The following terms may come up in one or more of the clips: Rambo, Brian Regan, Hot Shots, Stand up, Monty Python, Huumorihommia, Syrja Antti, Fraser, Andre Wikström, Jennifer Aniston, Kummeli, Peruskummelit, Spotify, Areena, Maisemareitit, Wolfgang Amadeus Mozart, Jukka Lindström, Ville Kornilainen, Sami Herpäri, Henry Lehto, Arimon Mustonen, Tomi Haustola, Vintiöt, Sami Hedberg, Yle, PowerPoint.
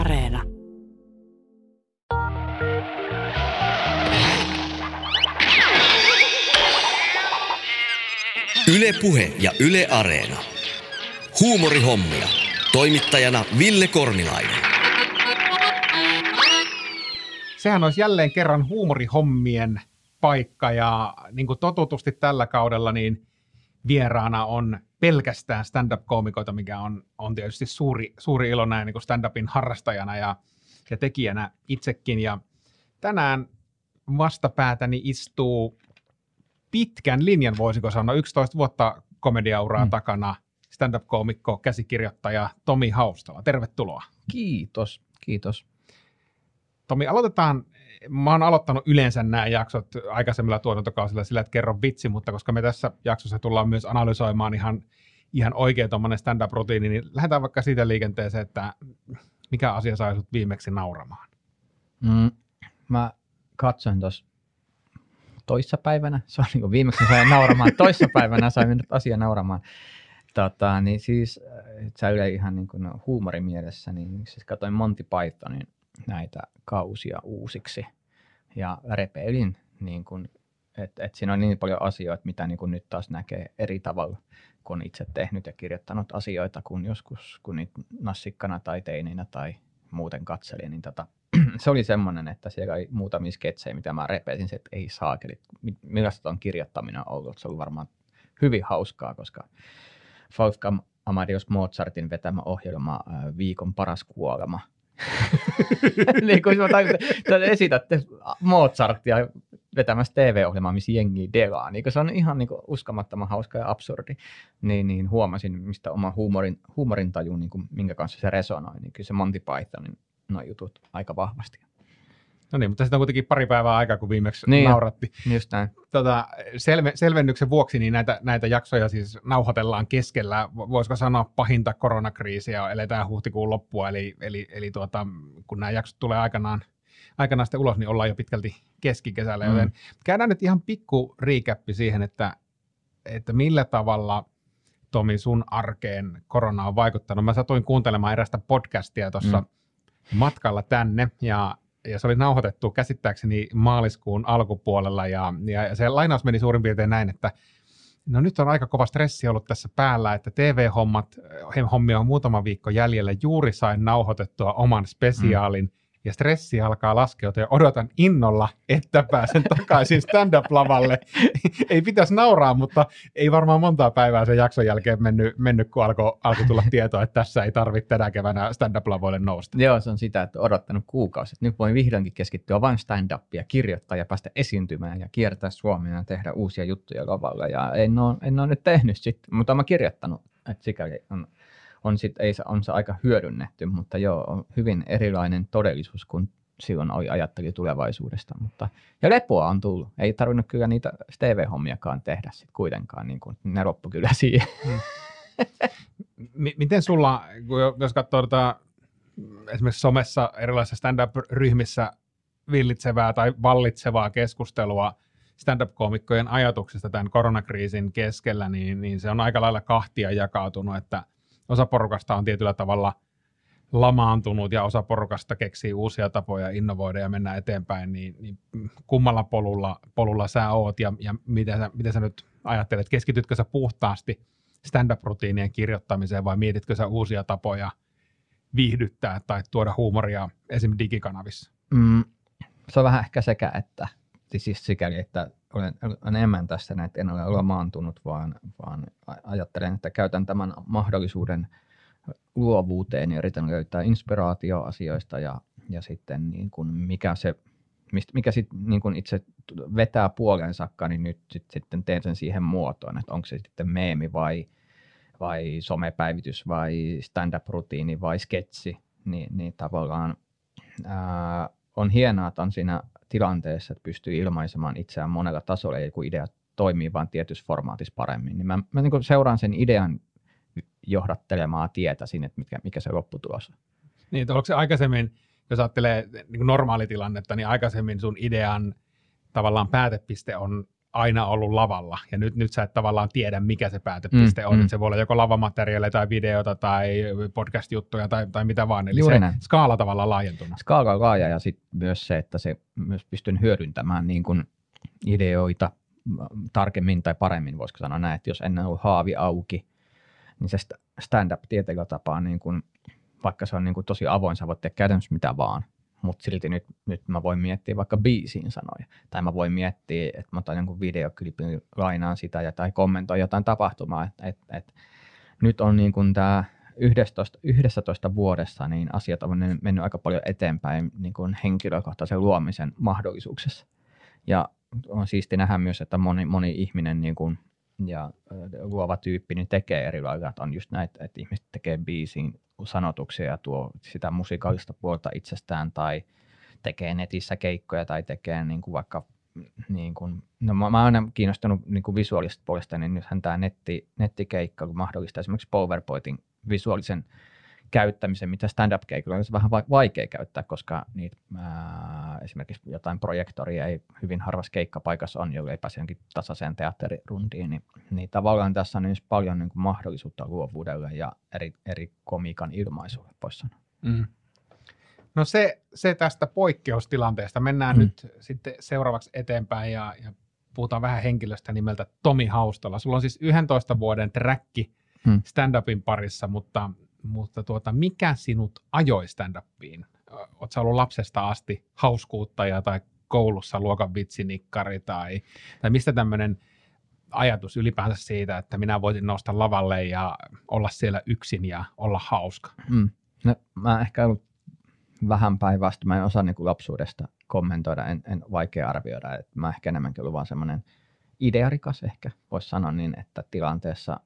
Areena. Yle Puhe ja Yle Areena. Huumorihommia. Toimittajana Ville Kornilainen. Sehän olisi jälleen kerran huumorihommien paikka ja niin kuin totutusti tällä kaudella niin vieraana on pelkästään stand-up-koomikoita, mikä on tietysti suuri ilo näin niin kuin stand-upin harrastajana ja tekijänä itsekin. Ja tänään vastapäätäni istuu pitkän linjan, voisiko sanoa, 11 vuotta komediauraa takana stand-up-koomikko, käsikirjoittaja Tomi Haustola. Tervetuloa. Kiitos. Tomi, aloitetaan. Mä oon aloittanut yleensä nämä jaksot aikaisemmilla tuotantokausilla sillä, että kerron vitsi, mutta koska me tässä jaksossa tullaan myös analysoimaan ihan oikein tuommoinen stand-up-rutiini, niin lähdetään vaikka siitä liikenteeseen, että mikä asia sai sut viimeksi nauramaan? Mä katsoin tuossa toissapäivänä, se on niin kuin viimeksi sain nauramaan, toissapäivänä sain mennä asiaa nauramaan. Niin siis, sä yle ihan niin kuin huumorimielessä, niin siis katsoin Monty Pythonin näitä kausia uusiksi ja repeilin, niin että siinä on niin paljon asioita, mitä niin kun nyt taas näkee eri tavalla, kun on itse tehnyt ja kirjoittanut asioita, kun joskus, kun niitä nassikkana tai teininä tai muuten katselin, niin se oli semmoinen, että siellä oli muutamia sketsejä, mitä mä repeisin, se, että ei saakeli, millaista on kirjoittaminen ollut, se on varmaan hyvin hauskaa, koska Wolfgang Amadeus Mozartin vetämä ohjelma Viikon paras kuolema, niin kuin se esitätte Mozartia vetämässä TV-ohjelmaa, missä jengi delaa. Niin se on ihan niin kuin uskomattoman hauska ja absurdi. Niin huomasin, mistä oma huumorintaju, niin kuin, minkä kanssa se resonoi. Niin kyllä se Monty Pythonin noi jutut aika vahvasti. No niin, mutta sitä on kuitenkin pari päivää aikaa, kun viimeksi niin, nauratti. Just näin. Selvennyksen vuoksi niin näitä jaksoja siis nauhoitellaan keskellä, voisiko sanoa pahinta koronakriisiä, eletään huhtikuun loppua, eli kun nämä jaksot tulee aikanaan sitten ulos, niin ollaan jo pitkälti keskikesällä, joten käydään nyt ihan pikku riikäppi siihen, että millä tavalla Tomi sun arkeen korona on vaikuttanut. Mä satuin kuuntelemaan erästä podcastia tuossa matkalla tänne ja se oli nauhoitettu käsittääkseni maaliskuun alkupuolella, ja se lainaus meni suurin piirtein näin, että no nyt on aika kova stressi ollut tässä päällä, että TV-hommia on muutama viikko jäljellä, juuri sain nauhoitettua oman spesiaalin, ja stressi alkaa laskeutua, ja odotan innolla, että pääsen takaisin stand-up-lavalle. Ei pitäisi nauraa, mutta ei varmaan montaa päivää sen jakson jälkeen mennyt kun alkoi tulla tietoa, että tässä ei tarvitse tänä keväänä stand-up-lavoille nousta. Joo, se on sitä, että odottanut kuukausi. Nyt voin vihdoinkin keskittyä vain stand-upia, kirjoittaa ja päästä esiintymään ja kiertää Suomea ja tehdä uusia juttuja lavalla. Ja en ole nyt tehnyt sitten, mutta olen kirjoittanut, että sikäli on se aika hyödynnetty, mutta joo, on hyvin erilainen todellisuus kuin silloin ajatteli tulevaisuudesta. Ja lepoa on tullut. Ei tarvinnut kyllä niitä TV-hommiakaan tehdä sit kuitenkaan, niin kuin ne loppu kyllä siihen. Miten sulla, jos katsoo esimerkiksi somessa erilaisissa stand-up-ryhmissä villitsevää tai vallitsevaa keskustelua stand-up-koomikkojen ajatuksista tämän koronakriisin keskellä, niin se on aika lailla kahtia jakautunut, että osa porukasta on tietyllä tavalla lamaantunut ja osa porukasta keksii uusia tapoja innovoida ja mennä eteenpäin, niin kummalla polulla sä oot ja mitä sä nyt ajattelet? Keskitytkö sä puhtaasti stand-up-rutiinien kirjoittamiseen vai mietitkö sä uusia tapoja viihdyttää tai tuoda huumoria esimerkiksi digikanavissa? Se on vähän ehkä sekä että, siis sikäli, että olen enemmän tässä, että en ole maantunut, vaan ajattelen, että käytän tämän mahdollisuuden luovuuteen ja yritän löytää inspiraatioasioista ja sitten niin kuin mikä sit niin kuin itse vetää puoleen saakka, niin nyt sitten teen sen siihen muotoon, että onko se sitten meemi vai somepäivitys vai stand-up-rutiini vai sketsi, niin tavallaan on hienoa, että on siinä tilanteessa, että pystyy ilmaisemaan itseään monella tasolla, ja kun idea toimii vain tietyssä formaatissa paremmin, niin mä niin kuin seuraan sen idean johdattelemaa tietä sinne, että mikä se lopputulos on. Niin, oliko se aikaisemmin, jos ajattelee niin normaalitilannetta, niin aikaisemmin sun idean tavallaan päätepiste on aina ollut lavalla, ja nyt sä et tavallaan tiedä, mikä se päätepiste on. Että se voi olla joko lavamateriaalia tai videota tai podcast-juttuja tai mitä vaan, eli juuri se näin. Skaala tavallaan laajentuna. Skaala on laaja, ja sitten myös se, että se myös pystyn hyödyntämään niin kuin ideoita tarkemmin tai paremmin, voisiko sanoa näin, että jos en ollut haavi auki, niin se stand-up tieteellä tapaa, niin kuin, vaikka se on niin kuin tosi avoin, sä voit tehdä käytännössä mitä vaan. Mutta silti nyt mä voin miettiä vaikka biisiin sanoja. Tai mä voin miettiä, että mä otan jonkun videoklipin, lainaan sitä tai kommentoin jotain tapahtumaa. Et nyt on niin kuin tämä 11 vuodessa niin asiat on mennyt aika paljon eteenpäin niin kuin henkilökohtaisen luomisen mahdollisuuksessa. Ja on siisti nähdä myös, että moni ihminen niin kuin, ja luova tyyppi niin tekee erilaisia. On just näitä, että ihmiset tekee biisiin sanotuksia ja tuo sitä musikaalista puolta itsestään tai tekee netissä keikkoja tai tekee niin kuin vaikka niin kuin, no mä oon aina kiinnostunut niin kuin visuaalisesta puolesta, niin nythän tämä nettikeikka mahdollistaa esimerkiksi PowerPointin visuaalisen käyttämisen, mitä stand-up-keikolla on vähän vaikea käyttää, koska niitä esimerkiksi jotain projektoria ei hyvin harvassa keikkapaikassa on, jolle ei pääse jonkin tasaiseen teatterirundiin, niin tavallaan tässä on myös paljon niin kuin mahdollisuutta luovuudelle ja eri komiikan ilmaisulle, voisi sanoa. Mm. No se tästä poikkeustilanteesta. Mennään nyt sitten seuraavaksi eteenpäin ja puhutaan vähän henkilöstä nimeltä Tomi Haustola. Sulla on siis 11 vuoden träkki stand-upin parissa, mutta mikä sinut ajoi stand-upiin? Oletko sä ollut lapsesta asti hauskuuttaja tai koulussa luokan vitsinikkari tai mistä tämmöinen ajatus ylipäänsä siitä, että minä voisin nousta lavalle ja olla siellä yksin ja olla hauska? No, mä ehkä ollut vähän päinvastoin. Mä en osaa niin kuin lapsuudesta kommentoida, en vaikea arvioida. Et mä ehkä enemmänkin ollut vaan semmoinen idearikas ehkä, voisi sanoa niin, että tilanteessa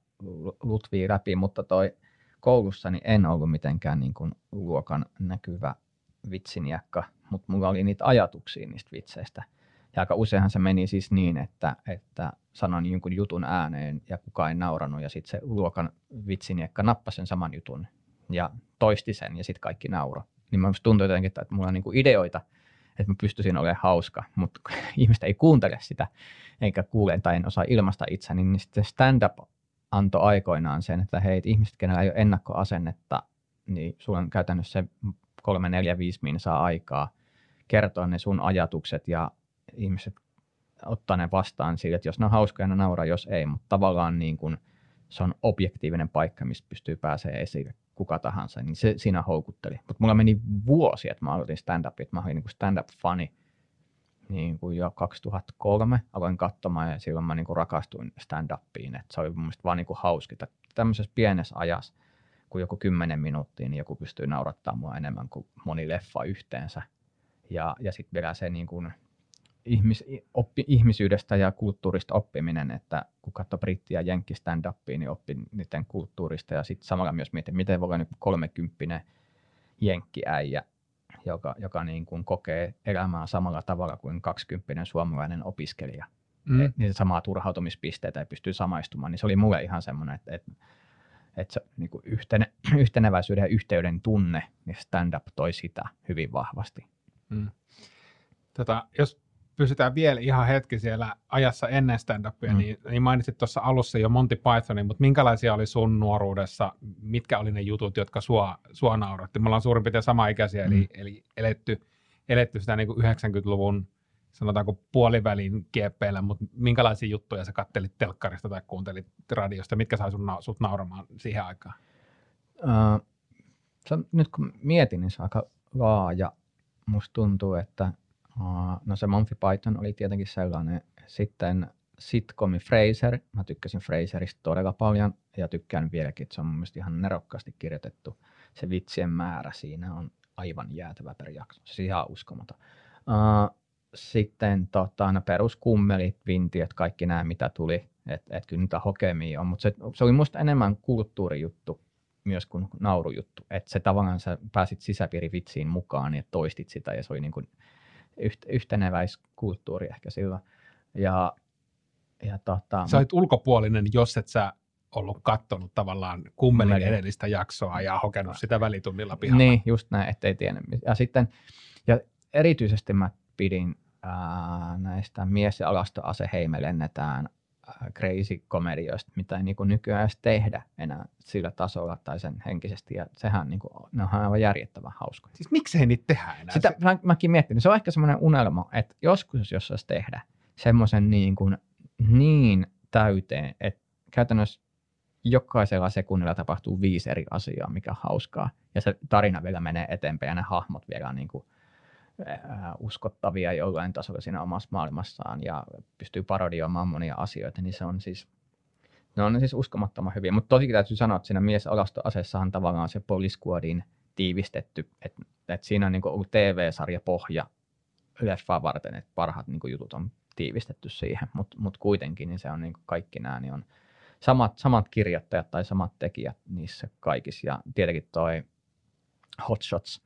lutvii läpi, mutta toi koulussani en ollut mitenkään niin kuin luokan näkyvä vitsiniekka, mutta mulla oli niitä ajatuksia niistä vitseistä. Ja aika useinhan se meni siis niin, että sanon jonkun jutun ääneen ja kukaan ei nauranut ja sitten se luokan vitsiniekka nappasi sen saman jutun ja toisti sen ja sitten kaikki nauro. Niin mä tuntui jotenkin, että mulla on niin kuin ideoita, että mä pystyisin olemaan hauska, mutta ihmiset ei kuuntele sitä eikä kuule tai en osaa ilmaista itseäni, niin sitten stand-up antoi aikoinaan sen, että hei, ihmiset, kenellä ei ole ennakkoasennetta, niin sulla on käytännössä 3, 4, 5 minsaa aikaa kertoa ne sun ajatukset ja ihmiset ottaa ne vastaan siitä, että jos ne on hauskoja, ne nauraa, jos ei, mutta tavallaan niin kun se on objektiivinen paikka, mistä pystyy pääsemään esille kuka tahansa, niin se siinä houkutteli. Mutta mulla meni vuosi, että mä aloitin stand-upia, että mä olin niin stand-up-fani niin kuin jo 2003 aloin katsomaan ja silloin mä niin kuin rakastuin stand-upiin. Et se oli mun mielestä vaan niin kuin hauskinta. Tämmöisessä pienessä ajassa, kun joku 10 minuuttia, niin joku pystyy naurattaa mua enemmän kuin moni leffa yhteensä. Ja sitten vielä se niin kuin ihmisyydestä ja kulttuurista oppiminen, että kun katsoi britti- ja jenkki stand-upia, niin oppi niiden kulttuurista. Ja sitten samalla myös mietin, miten voi olla niin 30 jenkkiäijä, joka niin kuin kokee elämää samalla tavalla kuin 20 suomalainen opiskelija. Niitä samaa turhautumispisteitä ei pysty samaistumaan, niin se oli mulle ihan semmoinen, että se, niin kuin yhteneväisyyden ja yhteyden tunne, niin stand-up toi sitä hyvin vahvasti. Jos pysytään vielä ihan hetki siellä ajassa ennen stand-upia, niin mainitsit tuossa alussa jo Monty Pythonin, mutta minkälaisia oli sun nuoruudessa, mitkä oli ne jutut, jotka sua nauratti? Me ollaan suurin piirtein samaikäisiä, eli eletty sitä niin kuin 90-luvun, sanotaanko puolivälin kieppeillä, mutta minkälaisia juttuja sä kattelit telkkarista tai kuuntelit radiosta, mitkä sai sut nauramaan siihen aikaan? Nyt kun mietin, niin se on aika laaja. Musta tuntuu, että no se Monty Python oli tietenkin sellainen. Sitten sitcomi Fraser. Mä tykkäsin Fraserista todella paljon ja tykkään vieläkin, että se on mun mielestä ihan nerokkaasti kirjoitettu. Se vitsien määrä siinä on aivan jäätävä per jakso. Se on ihan uskomaton. Sitten peruskummelit, vintiöt, kaikki nämä mitä tuli. Et kyllä niitä hokemia on, mutta se oli musta enemmän kulttuurijuttu myös kuin naurujuttu. Että se tavallaan sä pääsit sisäpiirivitsiin mukaan ja toistit sitä ja se oli niin kuin yhteneväiskulttuuri ehkä silloin. Sä olit ulkopuolinen, jos et sä ollut kattonut tavallaan kummelin edellistä jaksoa ja hokenut sitä välitunnilla pihalla. Niin, just näin, ettei tiennyt. Ja sitten, ja erityisesti mä pidin näistä mies- ja alastoaseheimme lennetään crazy-komedioista, mitä ei niinku nykyään edes tehdä enää sillä tasolla tai sen henkisesti, ja sehän niinku, ne on aivan järjettävän hauskoja. Siis miksei niitä tehdä enää? Sitä mäkin miettinyt, se on ehkä semmoinen unelma, että joskus jos saisi tehdä semmoisen niin täyteen, että käytännössä jokaisella sekunnilla tapahtuu 5 eri asiaa, mikä on hauskaa, ja se tarina vielä menee eteenpäin, ja ne hahmot vielä niinku uskottavia jollain tasolla siinä omassa maailmassaan ja pystyy parodioimaan monia asioita, niin ne on siis uskomattoman hyviä. Mutta toki täytyy sanoa, että siinä miesalastoaseessahan tavallaan se poliiskuodiin tiivistetty, että et siinä on niinku ollut TV-sarja pohja leffaa varten, että parhaat niinku jutut on tiivistetty siihen, mut kuitenkin niin se on niinku kaikki nämä niin on samat kirjoittajat tai samat tekijät niissä kaikissa, ja tietenkin toi Hot Shots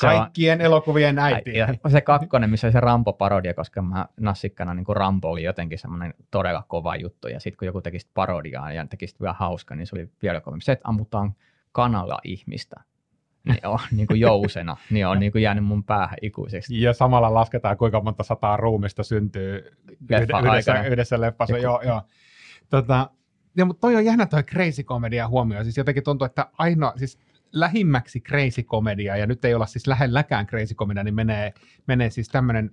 kaikkien elokuvien äiti. Se kakkonen, missä oli se Rambo-parodia, koska mä nassikkana niin kuin Rambo oli jotenkin semmoinen todella kova juttu, ja sitten kun joku teki parodiaa ja teki sitä vielä hauska, niin se oli vielä kovempi. Se, että ammutaan kanalla ihmistä niin on, niin kuin jousena, niin on niin kuin jäänyt mun päähän ikuisesti. Ja samalla lasketaan, kuinka monta sataa ruumista syntyy yhdessä leffassa. Joo. Mutta toi on jännä toi crazy komedia huomioon. Siis jotenkin tuntuu, että ainoa... Siis lähimmäksi crazy komedia, ja nyt ei olla siis lähelläkään crazy komedia, niin menee siis tämmöinen,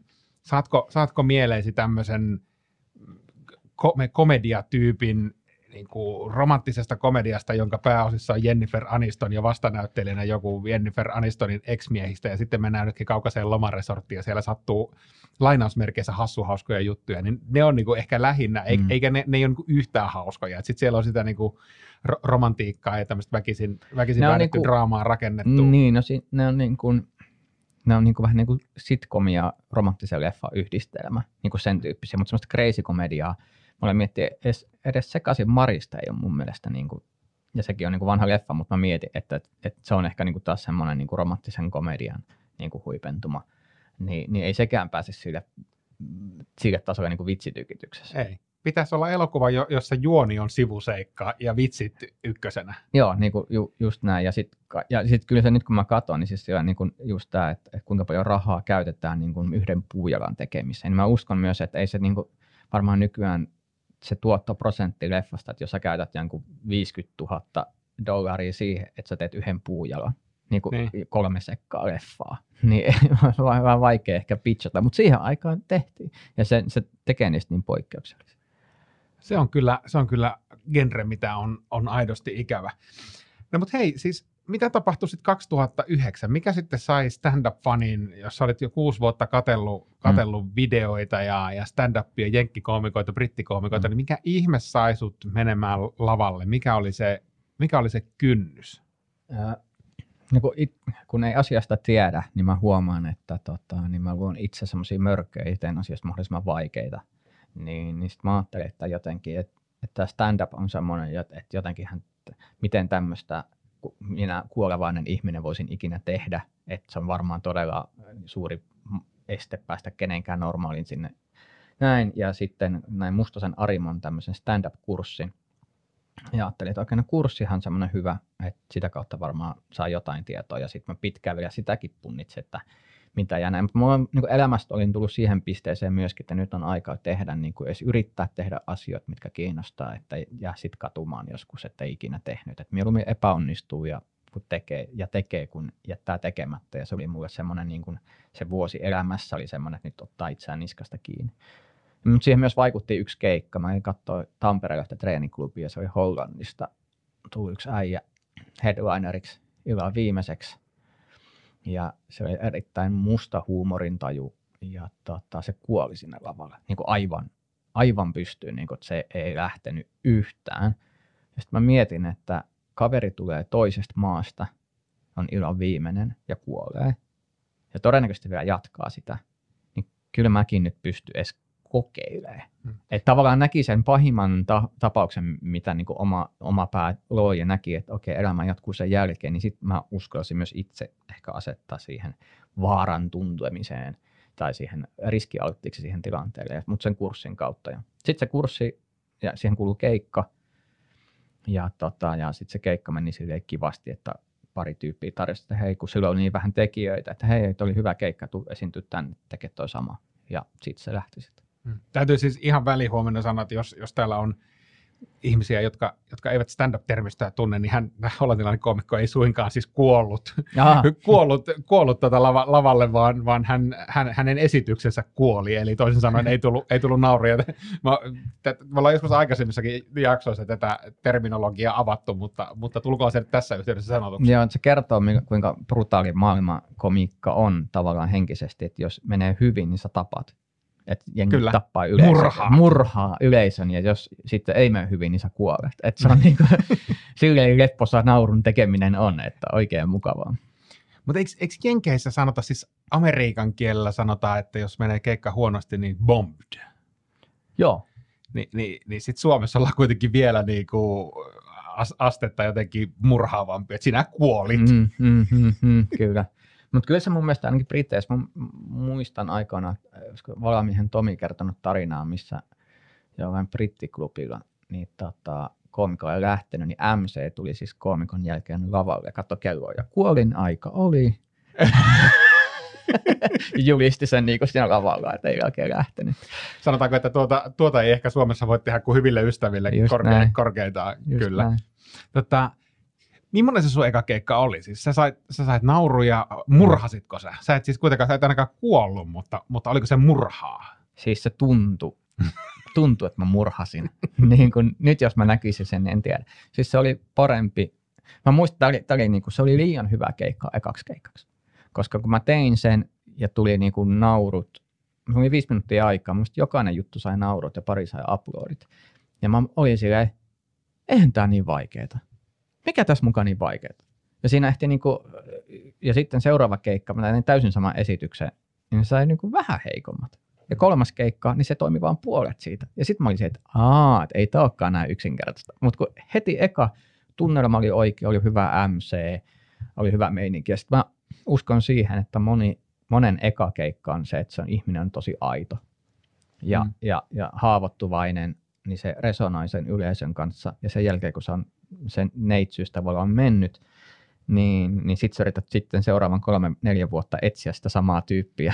saatko mieleesi tämmöisen komediatyypin niin kuin romanttisesta komediasta, jonka pääosissa on Jennifer Aniston ja vastanäyttelijänä joku Jennifer Anistonin ex-miehistä, ja sitten mennään nytkin kaukaiseen lomaresorttiin ja siellä sattuu lainausmerkeissä hassuhauskoja juttuja, niin ne on niin kuin ehkä lähinnä, eikä ne ei ole niin kuin yhtään hauskoja. Sitten siellä on sitä niin kuin romantiikkaa ja tämmöistä väkisin väännetty niin draamaa rakennettu. Niin, no ne on niin kuin vähän niin kuin sitcom ja romanttisen leffan yhdistelmä, niin kuin sen tyyppisiä, mutta semmoista crazy-komediaa. Mä olen miettinyt, edes Sekaisin Marista ei ole mun mielestä, niin kuin, ja sekin on niin kuin vanha leffa, mutta mä mietin, että se on ehkä niin kuin taas semmoinen niin kuin romanttisen komedian niin kuin huipentuma. Niin ei sekään pääse sille tasolle niin kuin vitsitykityksessä. Ei. Pitäisi olla elokuva, jossa juoni on sivuseikka ja vitsit ykkösenä. Joo, niin kuin just näin. Ja sit kyllä se nyt kun mä katson, niin siis on niin kuin just tämä, että kuinka paljon rahaa käytetään niin kuin yhden puujalan tekemiseen. Niin mä uskon myös, että ei se niin kuin, varmaan nykyään se tuottoprosentti leffasta, että jos sä käytät jonkun $50,000 siihen, että sä teet yhden puujalan, niin kuin 3 sekkaa leffaa, niin vähän vaikea ehkä pitchata, mutta siihen aikaan tehtiin, ja se tekee niistä niin poikkeuksellisia. Se on kyllä genre, mitä on aidosti ikävä. No mutta hei, siis mitä tapahtui sitten 2009? Mikä sitten sai stand-up-fanin, jos olit jo 6 vuotta katsellut videoita ja stand-upia, jenkkikoomikoita, brittikoomikoita, niin mikä ihme sai sut menemään lavalle? Mikä oli se kynnys? No kun ei asiasta tiedä, niin mä huomaan, että niin mä luon itse semmoisia mörköjä, joten asiasta mahdollisimman vaikeita. Niin sit mä ajattelin, että jotenkin, että stand-up on semmoinen, että jotenkinhan, miten tämmöistä minä kuolevainen ihminen voisin ikinä tehdä, että se on varmaan todella suuri este päästä kenenkään normaalin sinne. Näin, ja sitten näin Mustosen Arimon tämmöisen stand-up-kurssin, ja ajattelin, että oikein kurssihan on semmoinen hyvä, että sitä kautta varmaan saa jotain tietoa, ja sitten mä pitkään vielä sitäkin punnitsin, että mitä ja näin. Mutta mulla on, niin elämästä olin tullut siihen pisteeseen myöskin, että nyt on aikaa tehdä, niin kuin edes yrittää tehdä asioita, mitkä kiinnostaa, että jää sitten katumaan joskus, että ei ikinä tehnyt. Että mieluummin epäonnistuu ja tekee, kun jättää tekemättä. Ja se oli mulle semmoinen, niin kuin se vuosi elämässä oli semmoinen, että nyt ottaa itseään niskasta kiinni. Mutta siihen myös vaikutti yksi keikka. Mä katsoin Tampereella yhtä treeniklubia, se oli Hollannista. Tuli yksi äijä headlineriksi illan viimeiseksi. Ja se oli erittäin musta huumorintaju, ja se kuoli sinne lavalle, niin kuin aivan pystyyn, niin kuin, että se ei lähtenyt yhtään. Ja sitten mä mietin, että kaveri tulee toisesta maasta, on illan viimeinen ja kuolee, ja todennäköisesti vielä jatkaa sitä, niin kyllä mäkin nyt pystyn edes kokeilemaan. Että tavallaan näki sen pahimman tapauksen, mitä niin kuin oma pää loi ja näki, että okei, elämä jatkuu sen jälkeen, niin sitten mä uskalsin myös itse ehkä asettaa siihen vaaran tuntemiseen tai siihen riskialttiiksi siihen tilanteelle, mutta sen kurssin kautta. Sitten se kurssi, ja siihen kuului keikka, ja sitten se keikka meni silleen kivasti, että pari tyyppiä tarjosi, että hei, kun sillä oli niin vähän tekijöitä, että hei, oli hyvä keikka, tuu esiintyä tänne, tekee toi sama. Ja siitä se lähti sitten. Täytyy siis ihan välihuomenna sanoa, että jos täällä on ihmisiä, jotka eivät stand-up-termistöä tunne, niin hän hollantilainen koomikko ei suinkaan siis kuollut lavalle, vaan hänen esityksensä kuoli. Eli toisin sanoen ei tullut nauria. Me ollaan joskus aikaisemmissakin jaksoissa tätä terminologiaa avattu, mutta tulkoon se tässä yhteydessä sanotuksi. Joo, se kertoo, kuinka brutaali maailmankomiikka on tavallaan henkisesti, että jos menee hyvin, niin sä tapat. Että jengi tappaa yleisön, murhaa yleisön, ja jos sitten ei mene hyvin, niin sä kuolet. Että se on niin kuin silleen lepposa naurun tekeminen on, että oikein mukavaa. Mutta eikö Jenkeissä sanota, siis Amerikan kielellä sanotaan, että jos menee keikka huonosti, niin bombed. Joo. Niin sitten Suomessa ollaan kuitenkin vielä niinku astetta jotenkin murhaavampi, että sinä kuolit. Kyllä. Mutta kyllä se mun mielestä ainakin Briteissä, mä muistan aikana, koska Valamiehen Tomi kertonut tarinaa, missä jollain brittiklubilla niin koomikolla ei lähtenyt, niin MC tuli siis koomikon jälkeen lavalle ja katsoi kelloa ja kuolin aika oli. Julisti sen niin kuin siinä lavalla, että ei oikein lähtenyt. Sanotaanko, että tuota ei ehkä Suomessa voi tehdä kuin hyville ystäville korkeintaan. Kyllä. Millainen se sun eka keikka oli? Siis sä sait nauruja, murhasitko sä? Sä et siis kuitenkaan, sä et ainakaan kuollut, mutta oliko se murhaa? Siis se tuntui, että mä murhasin. Niin kun, nyt jos mä näkisin sen, niin en tiedä. Siis se oli parempi. Mä muistan, että niin se oli liian hyvä keikka ekaksi keikaksi. Koska kun mä tein sen ja tuli niin kun naurut, se oli 5 minuuttia aikaa, musta jokainen juttu sai naurut ja pari sai aplodit. Ja mä olin silleen, eihän tää niin vaikeeta. Mikä tässä mukaan niin vaikeaa? Ja siinä ehti niinku, ja sitten seuraava keikka, mä tein täysin saman esityksen, niin se sai niinku vähän heikommat. Ja 3. keikka, niin se toimi vaan puolet siitä. Ja sitten mä olin se, että ei tää olekaan näin yksinkertaista. Mutta kun heti eka tunnelma oli oikein, oli hyvä MC, oli hyvä meininki. Ja sitten mä uskon siihen, että monen eka keikka on se, että se on ihminen on tosi aito ja haavoittuvainen, niin se resonoi sen yleisön kanssa. Ja sen jälkeen, kun se on sen neitsyys tavallaan mennyt, niin sit sä yrität sitten seuraavan 3-4 vuotta etsiä sitä samaa tyyppiä,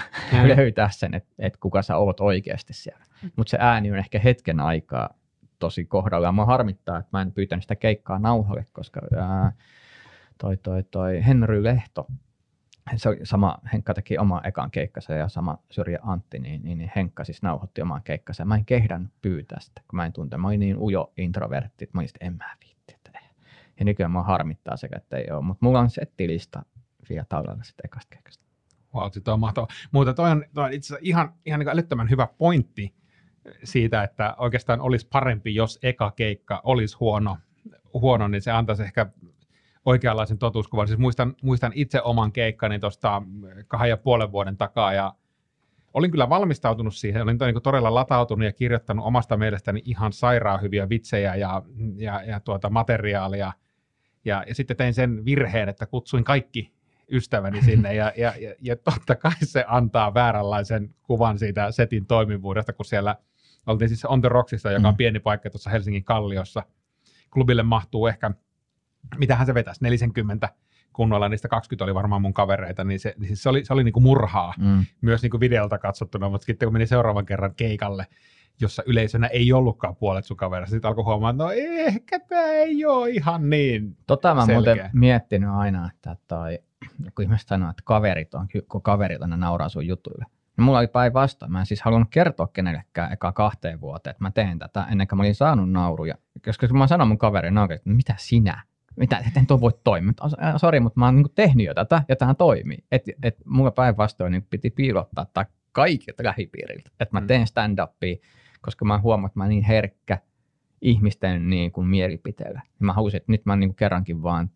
löytää sen, että kuka sä oot oikeasti siellä. Mutta se ääni on ehkä hetken aikaa tosi kohdalla. Mä harmittaa, että mä en pyytänyt sitä keikkaa nauhalle, koska toi Henry Lehto, se oli sama, Henkka teki oman ekan keikkansa ja sama Syrja Antti, niin Henkka siis nauhoitti oman keikkansa. Mä en kehdannut pyytää sitä, kun mä en tunte. Mä olin niin ujo introvertti, että mä olin sitten, en mä viitti. Ja nykyään mua harmittaa sekä, että ei ole. Mutta mulla on settilista vielä tallella sitten ekasta keikasta. Vau, tuo on mahtavaa. Mutta toi on itse asiassa ihan niin älyttömän hyvä pointti siitä, että oikeastaan olisi parempi, jos eka keikka olisi huono, niin se antaisi ehkä oikeanlaisen totuuskuvan. Siis muistan itse oman keikkani tuosta 2,5 vuoden takaa, ja olin kyllä valmistautunut siihen, olin todella latautunut ja kirjoittanut omasta mielestäni ihan sairaan hyviä vitsejä ja materiaalia. Ja sitten tein sen virheen, että kutsuin kaikki ystäväni sinne, ja totta kai se antaa vääränlaisen kuvan siitä setin toimivuudesta, kun siellä oltiin siis On the Rocksissa, joka on pieni paikka tuossa Helsingin Kalliossa. Klubille mahtuu ehkä, mitähän se vetäisi, 40 kunnolla, niistä 20 oli varmaan mun kavereita, niin se oli niinku murhaa myös niinku videolta katsottuna, mutta sitten kun meni seuraavan kerran keikalle, jossa yleisönä ei ollutkaan puolet sun kavereista, sitten alkoi huomaa, että no ehkäpä ei ole ihan niin mä muuten miettinyt aina, että kun ihmiset sanoo, että kaverit aina nauraa sun jutuille. No mulla oli päinvastoin. Mä en siis halunnut kertoa kenellekään eka 2 vuoteen, että mä teen tätä ennen kuin mä olin saanut nauruja. Koska mä sanon mun kaverin nauruja, että mitä sinä? Että en tuo voi toimia. Sori, mutta mä oon niinku tehnyt jo tätä ja tähän toimii. Et mulla päinvastoin niin piti piilottaa tai kaikilta lähipiiriltä. Että mä teen stand-upia, koska mä huomaan, että mä oon niin herkkä ihmisten niin kuin mielipiteellä. Ja mä halusin, että nyt mä niin kuin kerrankin vaan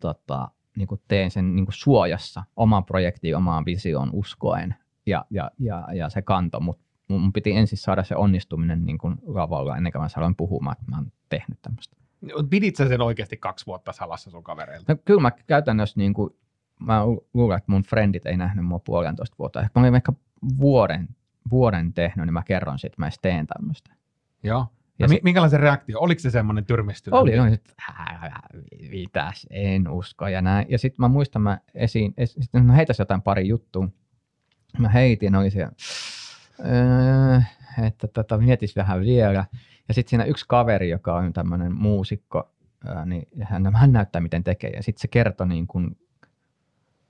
niin kuin teen sen niin kuin suojassa oman projektiin, omaan visioon uskoen. Ja se kanto. Mun piti ensin saada se onnistuminen niin kuin lavalla ennen kuin mä aloin puhumaan, että mä oon tehnyt tämmöistä. Pidit sä sen oikeasti 2 vuotta salassa sun kavereilta? No, kyllä mä käytännössä, niin kuin, mä luulen, että mun frendit ei nähnyt mua 1,5 vuotta. Mä olin ehkä vuoden tehnyt, niin mä kerron sit, että mä edes teen tämmöistä. Joo. Ja minkälainen reaktio? Oliko se semmoinen tyrmistynyt? Oli, no sit, mitäs, en usko ja näin. Ja sitten mä muistan, mä sitten mä heitäs jotain pari juttua. Mä heitin, oli se, että mietis vähän vielä. Ja sitten siinä yksi kaveri, joka on tämmöinen muusikko, niin hän näyttää, miten tekee. Ja sitten se kertoi niin kuin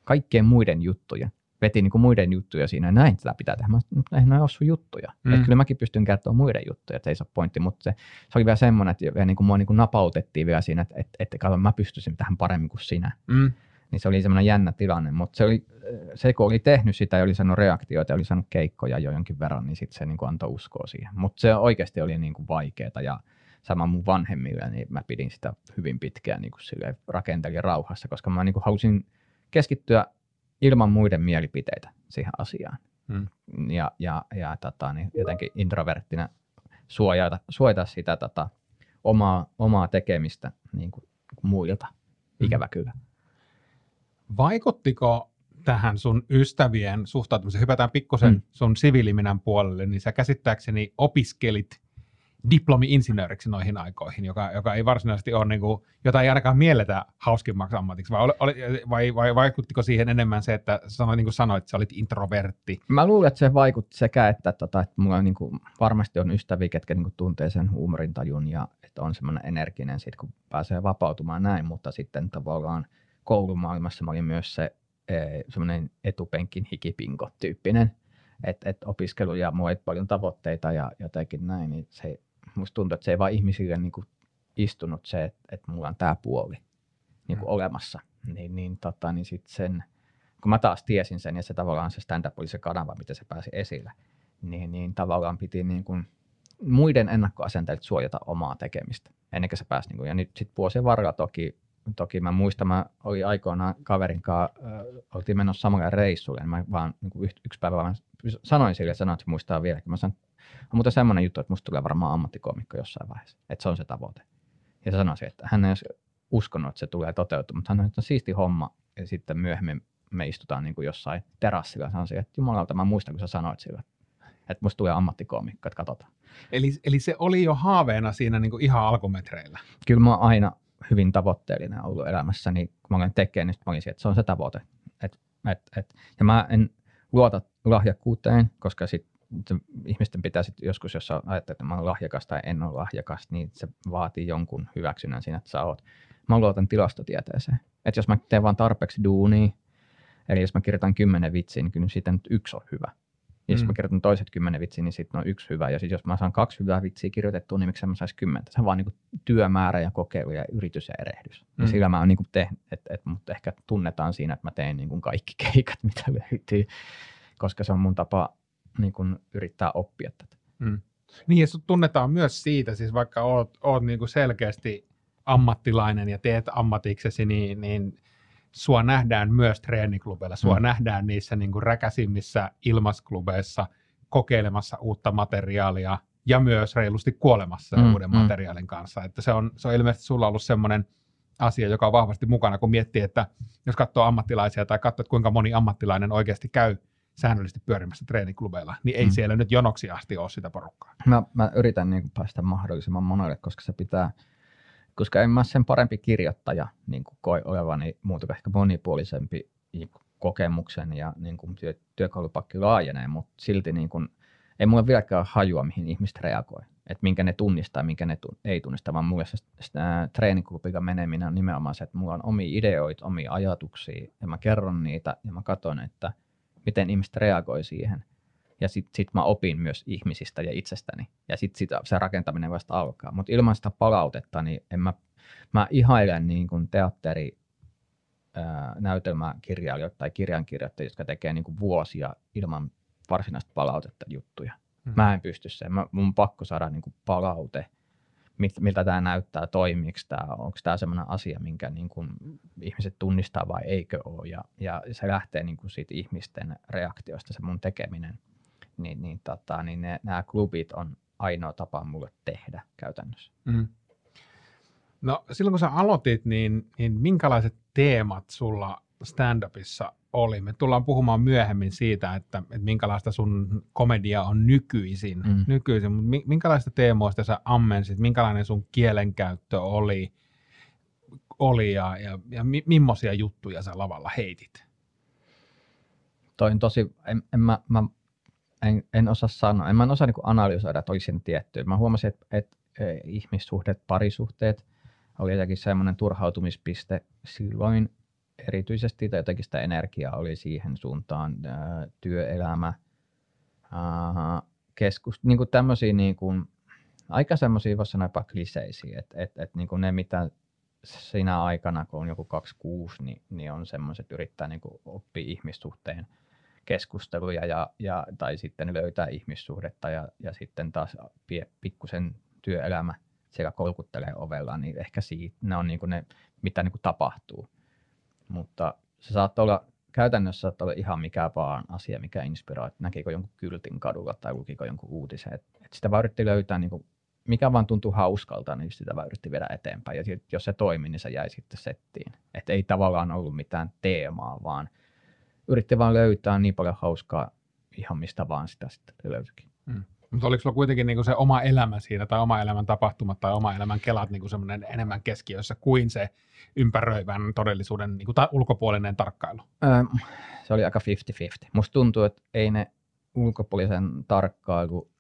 kaikkien muiden juttuja. Veti niin kuin muiden juttuja siinä, näin sitä pitää tehdä. Eihän ne ole sun juttuja. Mm. Kyllä mäkin pystyn kertomaan muiden juttuja, että ei saa pointti, mutta se oli vielä semmoinen, että niin kuin mua niin kuin napautettiin vielä siinä, että kato, mä pystyisin tähän paremmin kuin sinä. Mm. Niin se oli semmoinen jännä tilanne, mutta se kun oli tehnyt sitä ja oli saanut reaktioita ja oli saanut keikkoja jo jonkin verran, niin sitten se niin kuin antoi uskoa siihen. Mutta se oikeasti oli niin kuin vaikeaa ja sama mun vanhemmille, niin mä pidin sitä hyvin pitkään niin kuin silleen rakentelin rauhassa, koska mä niin kuin halusin keskittyä ilman muiden mielipiteitä siihen asiaan. Hmm. Ja jotenkin introverttina suojata sitä omaa tekemistä niin kuin muilta, ikävä kyllä. Vaikuttiko tähän sun ystävien suhtautumiseen, hypätään pikkusen sun siviiliminän puolelle, niin sä käsittääkseni opiskelit diplomi-insinööriksi noihin aikoihin, joka ei varsinaisesti ole, niin kuin, jota ei ainakaan mielletä hauskimmaksi ammatiksi, vai vaikuttiko siihen enemmän se, että sanoit, niin kuin sanoit, että sä olit introvertti? Mä luulen, että se vaikutti sekä, että mulla niin kuin, varmasti on ystäviä, ketkä niin kuin, tuntee sen huumorintajun ja että on semmoinen energinen siitä, kun pääsee vapautumaan näin, mutta sitten tavallaan koulumaailmassa mä olin myös se semmoinen etupenkin hikipinko-tyyppinen, että opiskelu ja mua ei paljon tavoitteita ja jotenkin näin, niin se, musta tuntuu, että se ei vaan ihmisille niin kuin istunut se, että mulla on tää puoli niin kuin olemassa. Niin sit sen, kun mä taas tiesin sen ja se tavallaan se stand-up oli se kanava, mitä se pääsi esille, niin tavallaan piti niin kuin muiden ennakkoasenteet suojata omaa tekemistä, ennen kuin se pääsi. Niin kuin, ja nyt sit vuosien varrella toki mä muistan, mä olin aikoinaan kaverin kanssa, oltiin menossa samalle reissulle, niin mä vaan niin kuin yksi päivä vaan sanoin sille, että muistaa vieläkin. Mä sanoin, on muuten semmoinen juttu, että musta tulee varmaan ammattikoomikko jossain vaiheessa, että se on se tavoite. Ja se sanoi, että hän ei olisi uskonut, että se tulee toteutumaan, mutta hän sanoi, että on siisti homma, ja sitten myöhemmin me istutaan niin kuin jossain terassilla, ja sanoin, että jumalauta, mä muistan, kun sä sanoit sille, että musta tulee ammattikoomikko, että katsotaan. Eli se oli jo haaveena siinä niin kuin ihan alkumetreillä? Kyllä mä oon aina hyvin tavoitteellinen ollut elämässäni, kun mä olen tekemään, niin mä olisin, että se on se tavoite. Ja mä en luota lahjakkuuteen, koska sitten ihmisten pitää sitten joskus, jos ajattelee, että mä olen lahjakas tai en ole lahjakas, niin se vaatii jonkun hyväksynnän siinä, että sä oot. Mä luotan tilastotieteeseen. Että jos mä teen vaan tarpeeksi duunia, eli jos mä kirjoitan 10 vitsiä, niin kyllä siitä nyt 1 on hyvä. Ja jos mä kirjoitan toiset 10 vitsiä, niin sitten on 1 hyvä. Ja sitten jos mä saan 2 hyvää vitsiä kirjoitettua, niin miksi mä saisi 10? Se on vaan niinku työmäärä ja kokeilu ja yritys ja erehdys. Ja sillä mä oon niinku tehnyt, että mut ehkä tunnetaan siinä, että mä teen niinku kaikki keikat, mitä löytyy. Koska se on mun tapa niinku yrittää oppia tätä. Mm. Niin ja sut tunnetaan myös siitä, siis vaikka oot niinku selkeästi ammattilainen ja teet ammatiksesi, niin sua nähdään myös treeniklubeilla, sua nähdään niissä niin kuin räkäsimmissä ilmasklubeissa kokeilemassa uutta materiaalia ja myös reilusti kuolemassa uuden materiaalin kanssa. Että se on ilmeisesti sulla ollut semmoinen asia, joka on vahvasti mukana, kun miettii, että jos katsoo ammattilaisia tai katsoo, kuinka moni ammattilainen oikeasti käy säännöllisesti pyörimässä treeniklubeilla, niin ei siellä nyt jonoksi asti ole sitä porukkaa. Mä yritän niin kuin päästä mahdollisimman monelle, koska se pitää... Koska en mä sen parempi kirjoittaja niin kuin koe olevani, muuta ehkä monipuolisempi kokemuksen ja niin kuin työkalupakki laajenee, mutta silti niin kuin, ei mulla vieläkään hajua, mihin ihmiset reagoi. Että minkä ne tunnistaa, minkä ne ei tunnista, vaan mulle se treeniklubilla meneminen on nimenomaan se, että mulla on omia ideoita, omia ajatuksia ja mä kerron niitä ja mä katson, että miten ihmiset reagoi siihen. Ja sit mä opin myös ihmisistä ja itsestäni. Ja sit se rakentaminen vasta alkaa. Mutta ilman sitä palautetta, niin mä ihailen niin kun teatterinäytelmäkirjailijoita tai kirjankirjoittajia, jotka tekee niin kun vuosia ilman varsinaista palautetta juttuja. Mä en pysty sen. Mun on pakko saada niin kun palaute, miltä tämä näyttää, toimiks tämä, onko tämä sellainen asia, minkä niin kun ihmiset tunnistaa vai eikö ole. Ja se lähtee niin kun siitä ihmisten reaktiosta, se mun tekeminen. Nämä klubit on ainoa tapa mulle tehdä käytännössä. Mm. No silloin kun sä aloitit, niin minkälaiset teemat sulla stand-upissa oli. Me tullaan puhumaan myöhemmin siitä, että minkälaista sun komedia on nykyisin, mutta minkälaista teemoista sä ammensit, minkälainen sun kielenkäyttö oli ja millaisia juttuja sä lavalla heitit? Toi on tosi, en osaa sanoa, en osaa niinku analysoida, että olisi siinä tiettyä. Mä huomasin, että ihmissuhteet, parisuhteet oli jotenkin semmoinen turhautumispiste silloin erityisesti, tai jotenkin sitä energiaa oli siihen suuntaan, työelämä, keskus, niinku tämmöisiä niinku, aika semmoisia voisi sanoa jopa kliseisiä, että niinku ne mitä sinä aikana, kun on joku 26, niin on semmoiset yrittää niinku oppia ihmissuhteen keskusteluja ja tai sitten löytää ihmissuhdetta ja sitten taas pikkusen työelämä siellä kolkuttelee ovella, niin ehkä siitä ne on niinku ne, mitä niinku tapahtuu. Mutta se saattaa olla, käytännössä saattaa olla ihan mikä vaan asia, mikä inspiroi, että näkikö jonkun kyltin kadulla tai lukiko jonkun uutisen. Et sitä vaan yritti löytää, niinku, mikä vaan tuntuu hauskalta, niin sitä vaan yritti viedä eteenpäin. Ja jos se toimi, niin se jäi sitten settiin. Et ei tavallaan ollut mitään teemaa, vaan yritti vaan löytää niin paljon hauskaa ihan mistä vaan sitä sitten löysikin. Mutta oliko sulla kuitenkin niinku se oma elämä siinä, tai oma elämän tapahtumat, tai oma elämän kelat niinku semmoinen enemmän keskiössä kuin se ympäröivän todellisuuden niinku ulkopuolinen tarkkailu? Se oli aika 50-50. Musta tuntuu, että ei ne ulkopuolisen tarkkailu,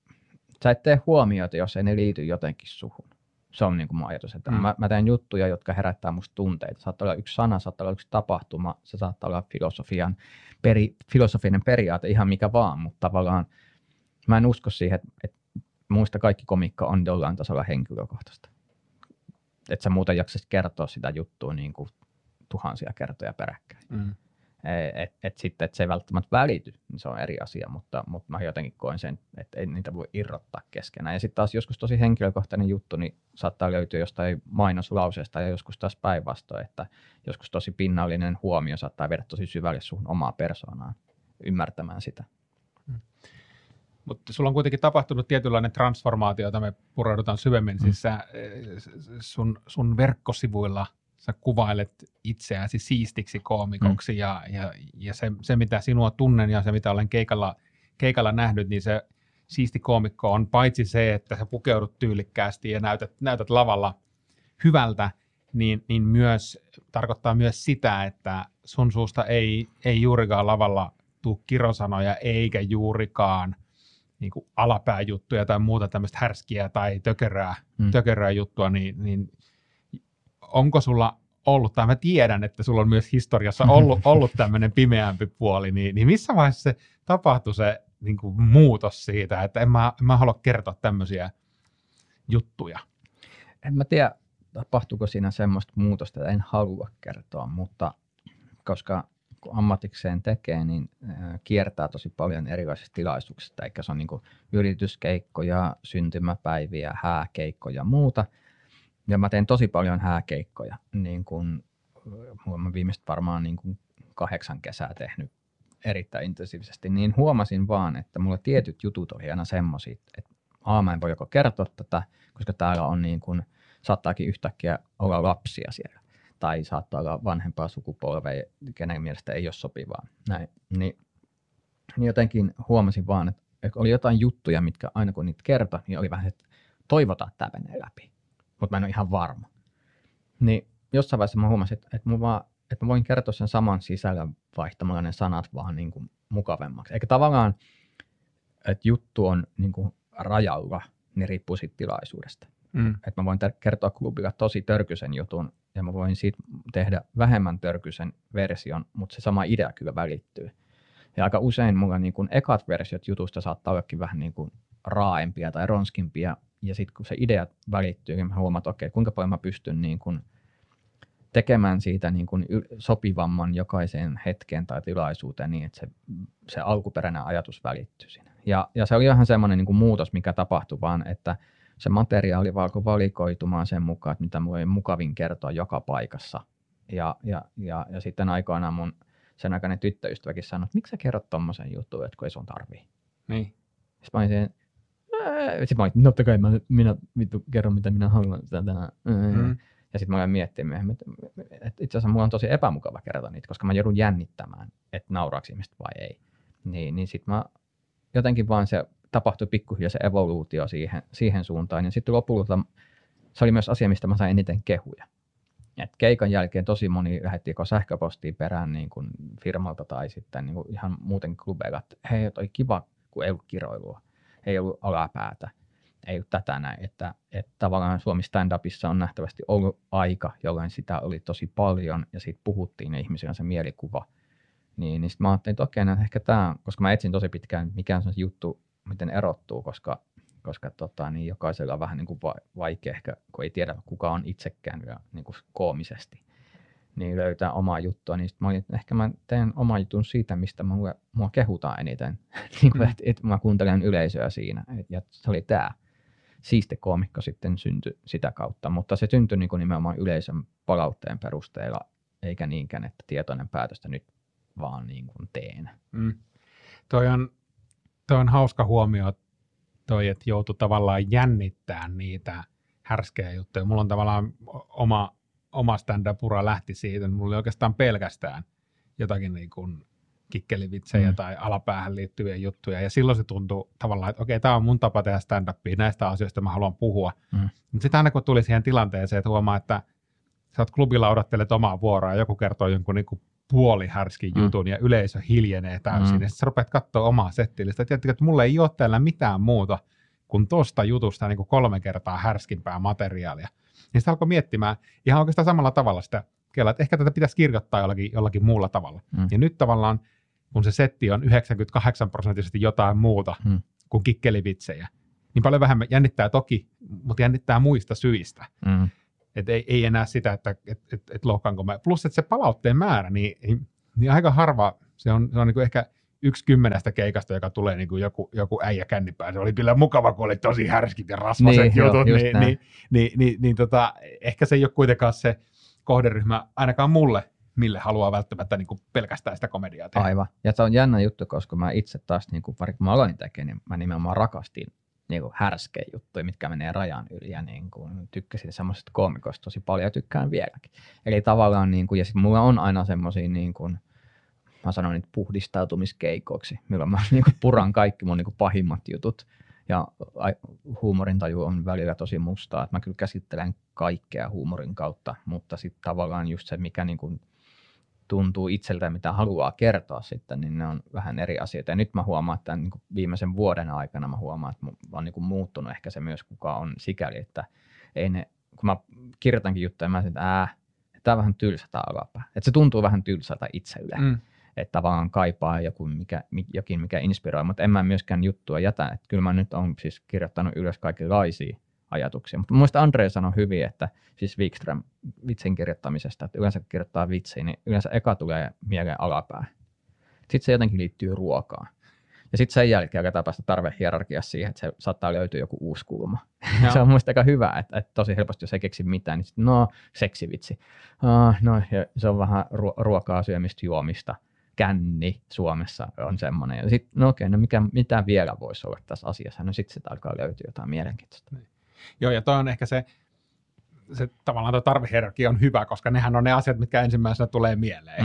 sä et tee huomiota, jos ei ne liity jotenkin suhun. Se on niinku mun ajatus, että mä teen juttuja, jotka herättää musta tunteita. Saattaa olla yksi sana, saattaa olla yksi tapahtuma, se saattaa olla filosofinen periaate, ihan mikä vaan, mutta tavallaan mä en usko siihen, että muista kaikki komiikka on jollain tasolla henkilökohtaista. Et sä muuten jaksaisit kertoa sitä juttua niin kuin tuhansia kertoja peräkkäin. Sitten, että se ei välttämättä välity, niin se on eri asia, mutta mä jotenkin koen sen, että ei niitä voi irrottaa keskenään. Ja sitten taas joskus tosi henkilökohtainen juttu, niin saattaa löytyä jostain mainoslauseesta ja joskus taas päinvastoin, että joskus tosi pinnallinen huomio saattaa viedä tosi syvälle sun omaa persoonaan ymmärtämään sitä. Mutta sulla on kuitenkin tapahtunut tietynlainen transformaatio, jota me pureudutaan syvemmin. Siis sä, sun verkkosivuilla sä kuvailet itseäsi siistiksi koomikoksi ja se, mitä sinua tunnen ja se, mitä olen keikalla nähnyt, niin se siisti koomikko on paitsi se, että sä pukeudut tyylikkäästi ja näytät lavalla hyvältä, niin myös tarkoittaa myös sitä, että sun suusta ei juurikaan lavalla tule kirosanoja eikä juurikaan niinku alapääjuttuja tai muuta tämmöistä härskiä tai tökerää juttua, niin onko sulla ollut, tai mä tiedän, että sulla on myös historiassa ollut tämmöinen pimeämpi puoli, niin missä vaiheessa se tapahtui se niinku muutos siitä, että en mä halua kertoa tämmöisiä juttuja? En mä tiedä, tapahtuuko siinä semmoista muutosta, että en halua kertoa, mutta koska kun ammatikseen tekee, niin kiertää tosi paljon erilaisista tilaisuuksista, eikä se on niin kuin yrityskeikkoja, syntymäpäiviä, hääkeikkoja ja muuta. Ja mä teen tosi paljon hääkeikkoja, niin kuin mä viimeiset varmaan niin kuin 8 kesää tehnyt erittäin intensiivisesti, niin huomasin vaan, että mulla tietyt jutut oli aina semmoisia, että mä en voi joko kertoa tätä, koska täällä on niin kuin, saattaakin yhtäkkiä olla lapsia siellä. Tai saattaa olla vanhempaa sukupolvea, kenen mielestä ei ole sopivaa. Näin. Niin jotenkin huomasin vaan, että oli jotain juttuja, mitkä aina kun niitä kertoi, niin oli vähän, että toivotaan, että tämä menee läpi. Mutta mä en ole ihan varma. Niin jossain vaiheessa mä huomasin, että mä voin kertoa sen saman sisällön vaihtamalla ne sanat vaan niin kuin mukavemmaksi. Eikä tavallaan, että juttu on niin kuin rajalla, niin riippuu siitä tilaisuudesta. Että mä voin kertoa klubilla tosi törkysen jutun, ja mä voin siitä tehdä vähemmän törkyisen version, mutta se sama idea kyllä välittyy. Ja aika usein mulla niin kun ekat versiot jutusta saattaa ollakin vähän niin kun raaempia tai ronskimpia, ja sitten kun se idea välittyy, niin mä huomaan, että okei, kuinka paljon mä pystyn niin kun tekemään siitä niin kun sopivamman jokaiseen hetkeen tai tilaisuuteen niin, että se alkuperäinen ajatus välittyy siinä. Ja se oli ihan semmoinen niin kun muutos, mikä tapahtui vaan, että se materiaali vaan alkoi valikoitumaan sen mukaan, että mitä mulla oli mukavin kertoa joka paikassa. Ja sitten aikoinaan mun sen aikainen tyttöystäväkin sanoi, että miksi sä kerrot tommosen jutun, että kun ei sun tarvii. Niin. Sitten mä olin siihen, no totta kai minä kerron mitä minä haluan sitä tänään. Ja sitten mä olen miettinyt, että itse asiassa mulla on tosi epämukava kertoa niitä, koska mä joudun jännittämään, että nauraako ihmiset vai ei. Niin sitten mä jotenkin vaan se tapahtui pikkuhiljaa se evoluutio siihen suuntaan. Ja sitten lopulta se oli myös asia, mistä mä sain eniten kehuja. Et keikan jälkeen tosi moni lähetti sähköpostia perään niin kuin firmalta tai sitten niin kuin ihan muuten klubeilla, että hei, toi kiva, kun ei ollut kiroilua, ei ollut alapäätä, ei ollut tätä näin. Että tavallaan Suomi stand-upissa on nähtävästi ollut aika, jolloin sitä oli tosi paljon ja siitä puhuttiin ja ihmisillä on se mielikuva. Niin sitten mä ajattelin, että okei, ehkä tämä, koska mä etsin tosi pitkään, mikä on se juttu, miten erottuu, koska niin jokaisella on vähän niin kuin vaikea ehkä, kun ei tiedä kuka on itsekään vielä niin kuin koomisesti, niin löytää omaa juttua. Niin sitten mä olin, että ehkä mä teen oman jutun siitä, mistä mua kehutaan eniten, että mä kuuntelen yleisöä siinä. Ja se oli tämä siistekoomikko sitten syntyi sitä kautta, mutta se syntyi niin kuin nimenomaan yleisön palautteen perusteella, eikä niinkään, että tietoinen päätöstä nyt vaan niin kuin teen. Mm. Toi on hauska huomio, että joutui tavallaan jännittämään niitä härskejä juttuja. Mulla on tavallaan oma stand-up-ura lähti siitä, että mulla oli oikeastaan pelkästään jotakin niin kuin kikkelivitsejä tai alapäähän liittyviä juttuja. Ja silloin se tuntui tavallaan, että okei, tämä on mun tapa tehdä stand-upia, näistä asioista mä haluan puhua. Mm. Mutta sitten aina kun tuli siihen tilanteeseen, että huomaa, että sä oot klubilla odottelet omaa vuoroa ja joku kertoo jonkun niin kuin puoliharskin jutun ja yleisö hiljenee täysin ja sitten rupeat katsoa omaa settiilistä. Tiedätkö, että mulla ei ole täällä mitään muuta kuin tosta jutusta niin kuin 3 kertaa härskimpää materiaalia. Niin sitten alkoi miettimään ihan oikeastaan samalla tavalla sitä, että ehkä tätä pitäisi kirjoittaa jollakin muulla tavalla. Mm. Ja nyt tavallaan, kun se setti on 98% jotain muuta kuin kikkelivitsejä, niin paljon vähemmän jännittää toki, mutta jännittää muista syistä. Mm. Että ei enää sitä, että lohkaanko mä. Plus, että se palautteen määrä, niin aika harva, se on niin kuin ehkä 1/10 keikasta, joka tulee niin kuin joku äijä kännipää. Se oli kyllä mukava, kun oli tosi härskit ja rasvaset jutut. Ehkä se ei ole kuitenkaan se kohderyhmä, ainakaan mulle, mille haluaa välttämättä niin kuin pelkästään sitä komediaa tehdä. Aivan. Ja se on jännä juttu, koska mä itse taas, niin kuin kun mä aloin tekemään, niin mä nimenomaan rakastin niinku härskejä juttuja, mitkä menee rajan yli ja niinku tykkäsin semmoisesta koomikosta tosi paljon ja tykkään vieläkin. Eli tavallaan niinku, ja sitten mulla on aina semmosia niinku, mä sanon niitä puhdistautumiskeikoiksi, milloin mä niinku puran kaikki mun niinku pahimmat jutut. Ja huumorintaju on välillä tosi mustaa, että mä kyllä käsittelen kaikkea huumorin kautta, mutta sitten tavallaan just se, mikä niinku tuntuu itseltä, mitä haluaa kertoa sitten, niin ne on vähän eri asioita. Ja nyt mä huomaan, että niin kuin viimeisen vuoden aikana mä huomaan, että on niin kuin muuttunut ehkä se myös, kuka on sikäli, että ei ne, kun mä kirjoitankin juttuja, mä sanon, että tää on vähän tylsältä alapää. Että se tuntuu vähän tylsältä itselle. Mm. Että tavallaan kaipaa jokin, mikä inspiroi, mutta en mä myöskään juttua jätä. Että kyllä mä nyt oon siis kirjoittanut ylös kaikenlaisia ajatuksia. Mutta muista Andre sanoi hyvin, että siis Wikström vitsin kirjoittamisesta, että yleensä kirjoittaa vitsiä, niin yleensä eka tulee mieleen alapää. Sitten se jotenkin liittyy ruokaan. Ja sitten sen jälkeen alkaa päästä tarvehierarkiassa siihen, että se saattaa löytyä joku uusi kulma. Se on muista aika hyvä, että tosi helposti, jos ei keksi mitään, niin sitten no, seksivitsi. No, se on vähän ruokaa, syömistä, juomista. Känni Suomessa on semmoinen. Ja sitten, no okei, no mitä vielä voisi olla tässä asiassa? No sitten sitä alkaa löytyä jotain mielenkiintoista. Joo, ja toi on ehkä se tavallaan tuo tarvehierarkia on hyvä, koska nehän on ne asiat, mitkä ensimmäisenä tulee mieleen.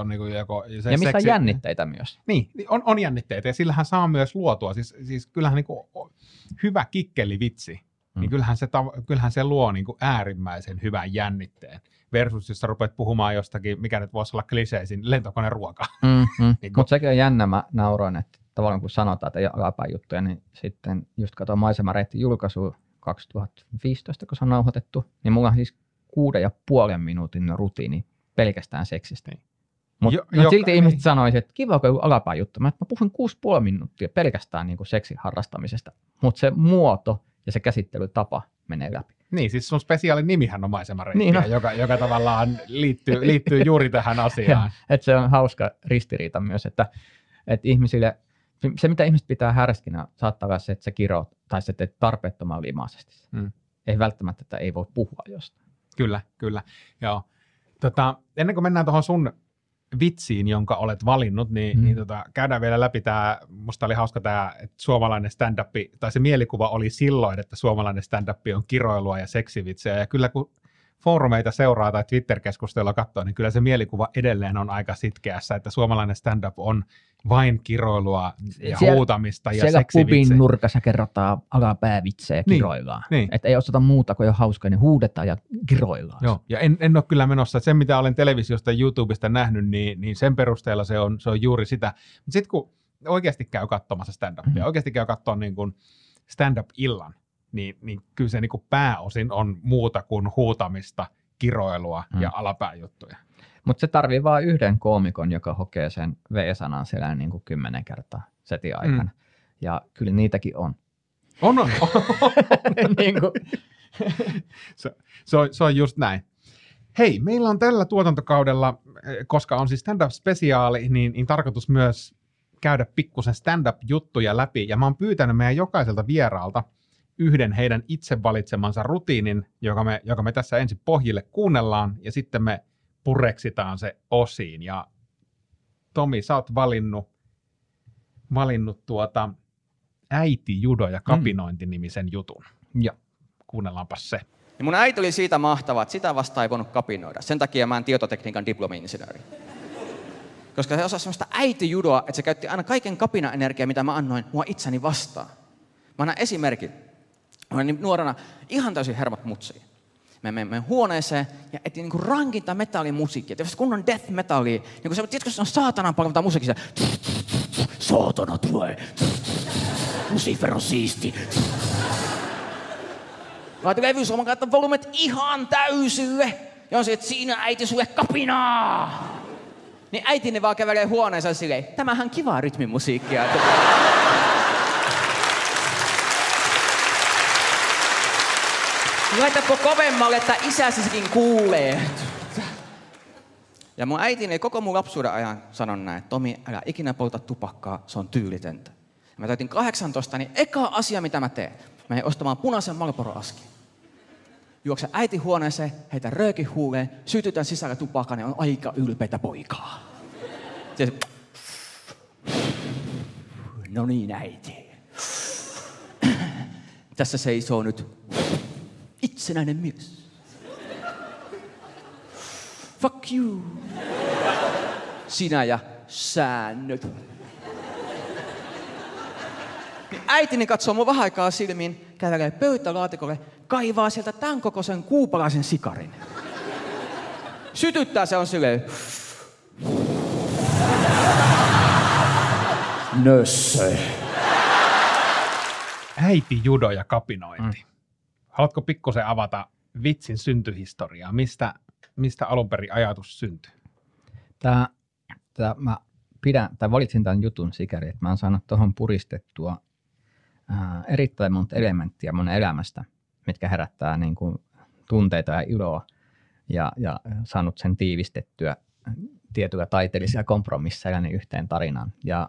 On niin kuin se ja mistä on jännitteitä myös. Niin, on jännitteitä, ja sillähän saa myös luotua. Siis kyllähän niin kuin hyvä kikkelivitsi, niin kyllähän se luo niin kuin äärimmäisen hyvän jännitteen. Versus, jos sä rupeat puhumaan jostakin, mikä nyt voisi olla kliseisin, lentokoneruoka. Niin mutta sekin on jännä, mä nauroin, että tavallaan kun sanotaan, että ei ole alapää juttuja, niin sitten just katsoin Maisemareitin julkaisua, 2015, kun se on nauhoitettu, niin mulla on siis 6,5 minuutin rutiini pelkästään seksistä. Mutta silti ihmiset sanoisivat, että kiva, kun alapää juttu. Mä puhuin 6,5 minuuttia pelkästään niin kuin seksin harrastamisesta, mutta se muoto ja se käsittelytapa menee läpi. Niin, siis sun spesiaali nimihän on Maisemareittiä, niin joka tavallaan liittyy juuri tähän asiaan. Että se on hauska ristiriita myös, että ihmisille. Se, mitä ihmiset pitää härskinä, saattaa olla se, että sä kirot tai sä teet tarpeettoman limaisesti. Ei välttämättä, että ei voi puhua jostain. Kyllä. Joo. Ennen kuin mennään tuohon sun vitsiin, jonka olet valinnut, niin käydään vielä läpi tämä. Musta oli hauska tämä, että suomalainen stand-up, tai se mielikuva oli silloin, että suomalainen stand-up on kiroilua ja seksivitsejä. Ja kyllä kun foorumeita seuraa tai Twitter-keskustelua katsoo, niin kyllä se mielikuva edelleen on aika sitkeässä, että suomalainen stand-up on vain kiroilua ja huutamista ja seksivitsejä. Siellä pubin nurkassa kerrotaan alapäävitsejä ja kiroillaan. Niin. Että ei osata muuta kuin jo hauskaa, niin huudetaan ja kiroillaan. Joo, ja en ole kyllä menossa. Sen mitä olen televisiosta ja YouTubesta nähnyt, niin sen perusteella se on juuri sitä. Mutta sitten kun oikeasti käy katsomassa stand-upia, oikeasti käy katsoa niin kuin stand-up-illan, niin kyllä se niin kuin pääosin on muuta kuin huutamista, kiroilua ja alapääjuttuja. Mutta se tarvii vain yhden koomikon, joka hokee sen V-sanan selän niin kuin 10 kertaa setin aikana. Ja kyllä niitäkin on. On. Niin kuin. Se on just näin. Hei, meillä on tällä tuotantokaudella, koska on siis stand-up-spesiaali, niin tarkoitus myös käydä pikkusen stand-up-juttuja läpi. Ja mä oon pyytänyt meidän jokaiselta vieraalta yhden heidän itse valitsemansa rutiinin, joka me tässä ensin pohjille kuunnellaan, ja sitten me pureksitaan se osiin. Ja Tomi, sä oot valinnut äiti, judo ja kapinointi-nimisen jutun. Ja kuunnellaanpas se. Ja mun äiti oli siitä mahtavaa, että sitä vasta ei voinut kapinoida. Sen takia mä en tietotekniikan diplomi-insinööri. Koska se osasi semmoista äiti-judoa, että se käytti aina kaiken kapina-energiaa, mitä mä annoin mua itseni vastaan. Mä annan esimerkin. Mä olin nuorena ihan täysin hermot mutsiin. Mä menin huoneeseen ja etin niinku rankinta metallimusiikkia. Tietysti kunnon death metallia. Niinku se, tiedätkö, se on saatanan paljon tätä musiikkia. Saatana tulee. Lucifer on siisti. Laitin levysuoman kautta volumet ihan täysille. Ja on se, että siinä äiti sulle kapinaa. Niin äitini vaan kävelee huoneeseen silleen, tämähän kivaa rytmimusiikkia. Laitappo kovemmalle, että isäsisikin kuulee. Ja mun äitini koko mun lapsuuden ajan sanon näin, että Tomi, älä ikinä polta tupakkaa, se on tyylitöntä. Ja mä täytin 18, niin eka asia mitä mä teen, mä menen ostamaan punaisen Marlboro-askin. Juoksen äiti huoneeseen, heitä röökin huuleen, sytytän sisällä tupakkaa, niin on aika ylpeitä poikaa. No niin, äiti. Tässä seisoo nyt itsenäinen mies. Fuck you. Sinä ja säännöt. Äitini katsoo mun vähän aikaa silmiin, kävelee pöytälaatikolle, kaivaa sieltä tämän kokoisen kuupalaisen sikarin. Sytyttää se on silleen. Nössö. Äiti, judo ja kapinointi. Haluatko pikkusen avata vitsin syntyhistoriaa? Mistä alun perin ajatus syntyi? Mä valitsin tämän jutun sikäli, että mä oon saanut tuohon puristettua erittäin monta elementtiä mun elämästä, mitkä herättää niin kuin tunteita ja iloa ja saanut sen tiivistettyä tietyllä taiteellisilla kompromisseilla niin yhteen tarinaan. Ja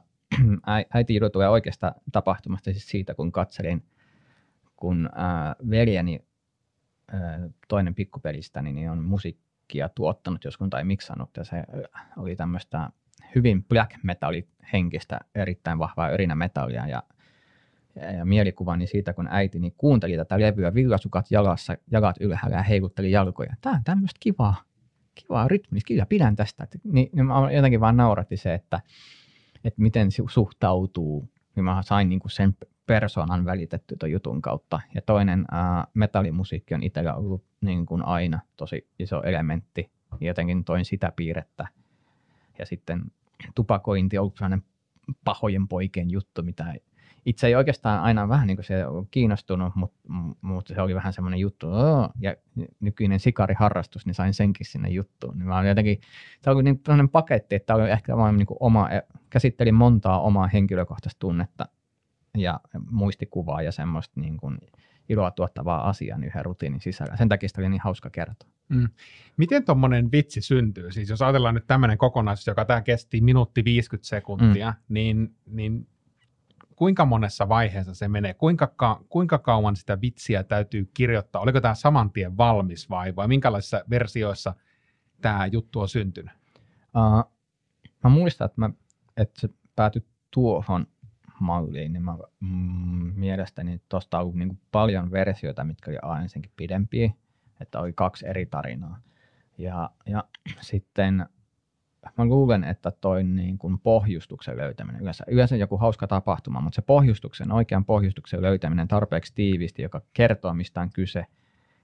äiti judo tulee oikeasta tapahtumasta siis siitä, kun katselin, kun veljeni toinen pikkupelistäni niin on musiikkia tuottanut joskus tai miksannut, ja se oli tämmöistä hyvin black metal-henkistä, erittäin vahvaa örinämetallia, ja mielikuvani siitä, kun äitini niin kuunteli tätä levyä, villasukat jalassa, jalat ylhäällä ja heilutteli jalkoja. Tää on tämmöistä kivaa rytmistä, kyllä pidän tästä. Niin mä jotenkin vaan nauratti se, että miten se suhtautuu, niin mä sain niin kuin sen persoonan välitetty tuon jutun kautta. Ja toinen metallimusiikki on itsellä ollut niin kuin aina tosi iso elementti. Jotenkin toin sitä piirrettä. Ja sitten tupakointi on ollut sellainen pahojen poikien juttu, mitä itse ei oikeastaan aina vähän niin kuin se on kiinnostunut, mutta se oli vähän semmoinen juttu. Ja nykyinen sikariharrastus, niin sain senkin sinne juttuun. Niin mä jotenkin, tämä oli niin sellainen paketti, että tämä oli ehkä vaan niin kuin käsittelin montaa omaa henkilökohtaista tunnetta ja muistikuvaa ja semmoista niin kuin iloa tuottavaa asiaa yhden rutiinin sisällä. Sen takia sitä oli niin hauska kertoa. Miten tuommoinen vitsi syntyy? Siis jos ajatellaan nyt tämmöinen kokonaisuus, joka tämä kesti minuutti 50 sekuntia, niin kuinka monessa vaiheessa se menee? Kuinka kauan sitä vitsiä täytyy kirjoittaa? Oliko tämä saman tien valmis vai minkälaisissa versioissa tämä juttu on syntynyt? Mä muistan, että se päätyi tuohon malliin, niin mielestäni tuosta on ollut niin paljon versioita, mitkä oli ensinkin pidempiä. että oli kaksi eri tarinaa. Ja sitten mä luulen, että toi niin kuin pohjustuksen löytäminen, yleensä joku hauska tapahtuma, mutta se oikean pohjustuksen löytäminen tarpeeksi tiiviisti, joka kertoo mistä on kyse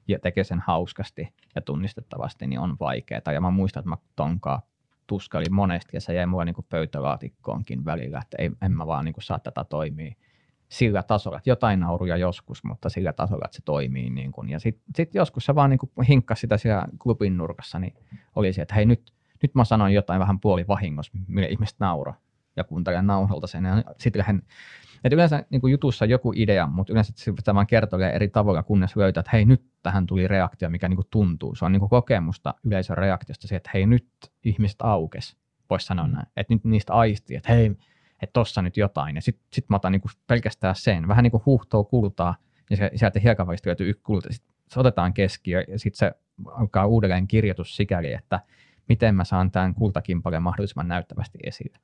ja tekee sen hauskasti ja tunnistettavasti, niin on vaikeaa. Ja mä muistan, että mä tonkaan tuskailin monesti ja se jäi mulle niin kuin pöytälaatikkoonkin välillä, että en mä vaan niin kuin saa tätä toimia sillä tasolla, että jotain nauruja joskus, mutta sillä tasolla, että se toimii. Niin kuin. Ja sit joskus se vaan niin kuin hinkkasi sitä siellä klubin nurkassa, niin oli se, että hei nyt mä sanoin jotain vähän puoli vahingossa, mille ihmiset naura ja kuuntelen nauhalta sen. Että yleensä niin kuin jutussa joku idea, mutta yleensä sitä vaan kertoilee eri tavoilla, kunnes löytää, että hei nyt tähän tuli reaktio, mikä niin kuin tuntuu. Se on niin kuin kokemusta yleisön reaktiosta siihen, että hei nyt ihmiset aukesi, voisi sanoa näin. Että nyt niistä aistii, että hei, että tossa nyt jotain. Ja sit mä otan niin kuin pelkästään sen. Vähän niin kuin huuhtoo kultaa ja sieltä hiekan välistä löytyy yksi kulta. Sitten se otetaan keskiö ja sitten se alkaa uudelleen kirjoitus sikäli, että miten mä saan tämän kultakimpaleen mahdollisimman näyttävästi esille.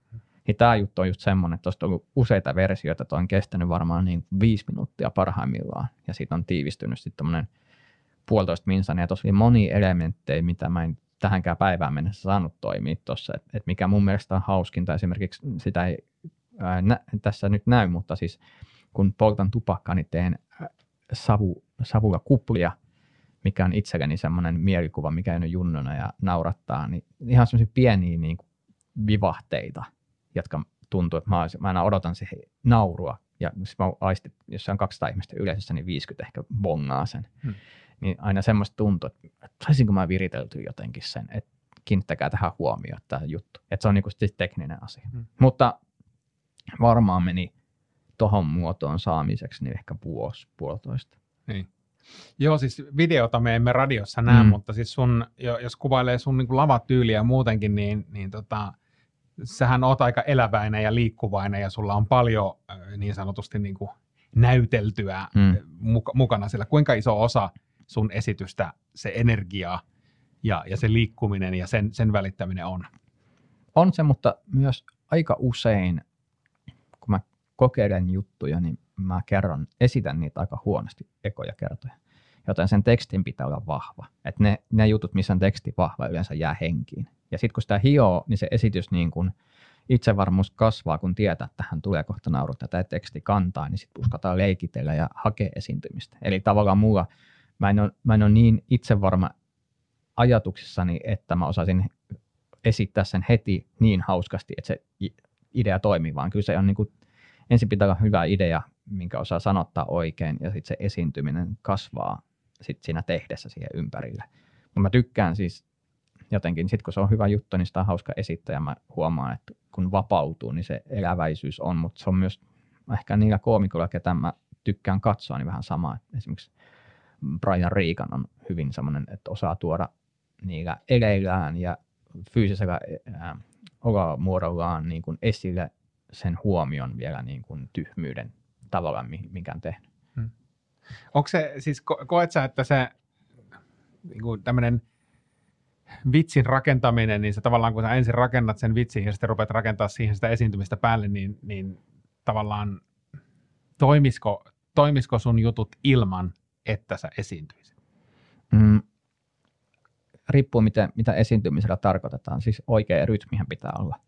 Niin tämä juttu on just semmoinen, että tuosta on ollut useita versioita, että on kestänyt varmaan niin 5 minuuttia parhaimmillaan, ja siitä on tiivistynyt sitten tuommoinen 1,5 minuuttia, ja tuossa oli monia elementtejä, mitä mä en tähänkään päivään mennessä saanut toimia tuossa, että mikä mun mielestä on hauskinta, esimerkiksi sitä ei tässä nyt näy, mutta siis kun poltan tupakkaa, niin teen savulla kuplia, mikä on itselleni semmoinen mielikuva, mikä on junnona ja naurattaa, niin ihan semmoisia pieniä niin kuin vivahteita, jotka tuntuu, että mä aina odotan siihen naurua, ja mä aistin, jos on 200 ihmistä yleisössä, niin 50 ehkä bongaa sen. Niin aina semmoista tuntuu, että saisinko mä viriteltyä jotenkin sen, että kiinnittäkää tähän huomioon tämä juttu. Että se on niinku tekninen asia. Mutta varmaan meni tohon muotoon saamiseksi niin ehkä 1,5–1,5 vuotta. Niin. Joo, siis videota me emme radiossa näe, mutta siis sun, jos kuvailee sun niin kuin lavatyyliä muutenkin, niin sähän oot aika eläväinen ja liikkuvainen ja sulla on paljon niin sanotusti niin kuin näyteltyä mukana siellä. Kuinka iso osa sun esitystä se energia ja se liikkuminen ja sen välittäminen on? On se, mutta myös aika usein, kun mä kokeilen juttuja, niin mä esitän niitä aika huonosti ekoja kertoja. Joten sen tekstin pitää olla vahva. Että ne jutut, missä on teksti vahva, yleensä jää henkiin. Ja sitten kun sitä hioo, niin se esitys niin kun itsevarmuus kasvaa, kun tietää, että tähän tulee kohta naurutta tai teksti kantaa, niin sitten uskataan leikitellä ja hakea esiintymistä. Eli tavallaan mulla, mä en ole niin itsevarma ajatuksissani, että mä osaisin esittää sen heti niin hauskasti, että se idea toimii, vaan kyllä se on niin kuin, ensin pitää olla hyvä idea, minkä osaa sanottaa oikein, ja sitten se esiintyminen kasvaa sit siinä tehdessä siihen ympärille. Mutta mä tykkään siis jotenkin, sit kun se on hyvä juttu, niin sitä on hauska esittää, ja mä huomaan, että kun vapautuu, niin se eläväisyys on, mutta se on myös ehkä niillä koomikoilla, ketä mä tykkään katsoa, niin vähän sama. Esimerkiksi Brian Regan on hyvin semmoinen, että osaa tuoda niillä eleillään ja fyysisellä olamuodollaan niin kuin esille sen huomion vielä niin kuin tyhmyyden tavallaan, minkä on tehnyt. Onko se, siis koet sä, että se niin kuin tämmöinen vitsin rakentaminen, niin se tavallaan kun sä ensin rakennat sen vitsin ja sitten rupeat rakentaa siihen sitä esiintymistä päälle, niin tavallaan toimisiko sun jutut ilman, että sä esiintyisit? Riippuu mitä esiintymisellä tarkoitetaan, siis oikea rytmihän pitää olla,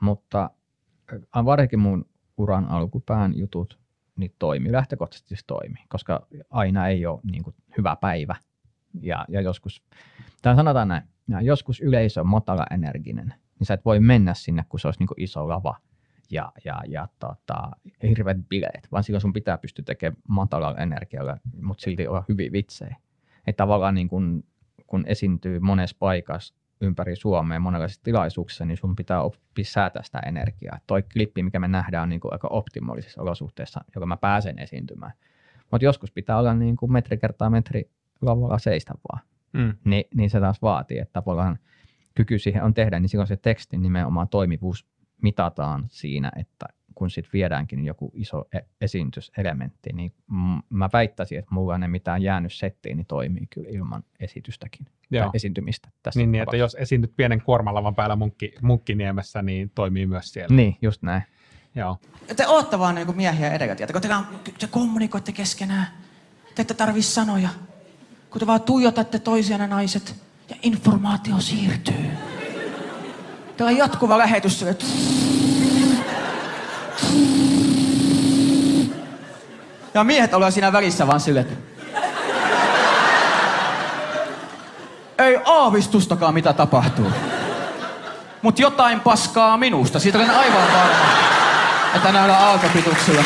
mutta varsinkin mun uran alkupään jutut, niin toimii, lähtökohtaisesti toimii, koska aina ei ole niin kuin hyvä päivä. Ja joskus, tai sanotaan näin, joskus yleisö on matalaenerginen, niin sä et voi mennä sinne, kun se olisi niin kuin iso lava ja hirveät bileet, vaan silloin sun pitää pystyä tekemään matalalla energialla, mutta silti olla hyvin vitsejä. Että tavallaan niin kuin, kun esiintyy monessa paikassa ympäri Suomea monenlaisissa tilaisuuksissa, niin sun pitää oppia säätää sitä energiaa. Toi klippi, mikä me nähdään, on niin kuin aika optimaalisissa olosuhteissa, joka mä pääsen esiintymään. Mutta joskus pitää olla niin kuin 1 metri x 1 metri lavalla seistä vaan. Niin se taas vaatii, että tavallaan kyky siihen on tehdä, niin silloin se tekstin nimenomaan toimivuus mitataan siinä, että kun sitten viedäänkin joku iso esiintyselementti, niin mä väittäisin, että mulla ei mitään jäänyt settiin, niin toimii kyllä ilman esitystäkin. Joo. Tai esiintymistä. Tässä niin että jos esiinnyt pienen kuormalavan päällä Munkkiniemessä, niin toimii myös siellä. Niin, just näin. Joo. Te ootte vaan niin kuin miehiä edelläkätijöitä, kun te kommunikoitte keskenään. Te ette tarvii sanoja. kun te vaan tuijotatte toisiaan naiset ja informaatio siirtyy. Täällä on jatkuva lähetys. Ja miehet ollaan siinä välissä vaan silleen. Ei aavistustakaan mitä tapahtuu. Mut jotain paskaa minusta. Siitä olen aivan varma, että näillä aaltopituksilla.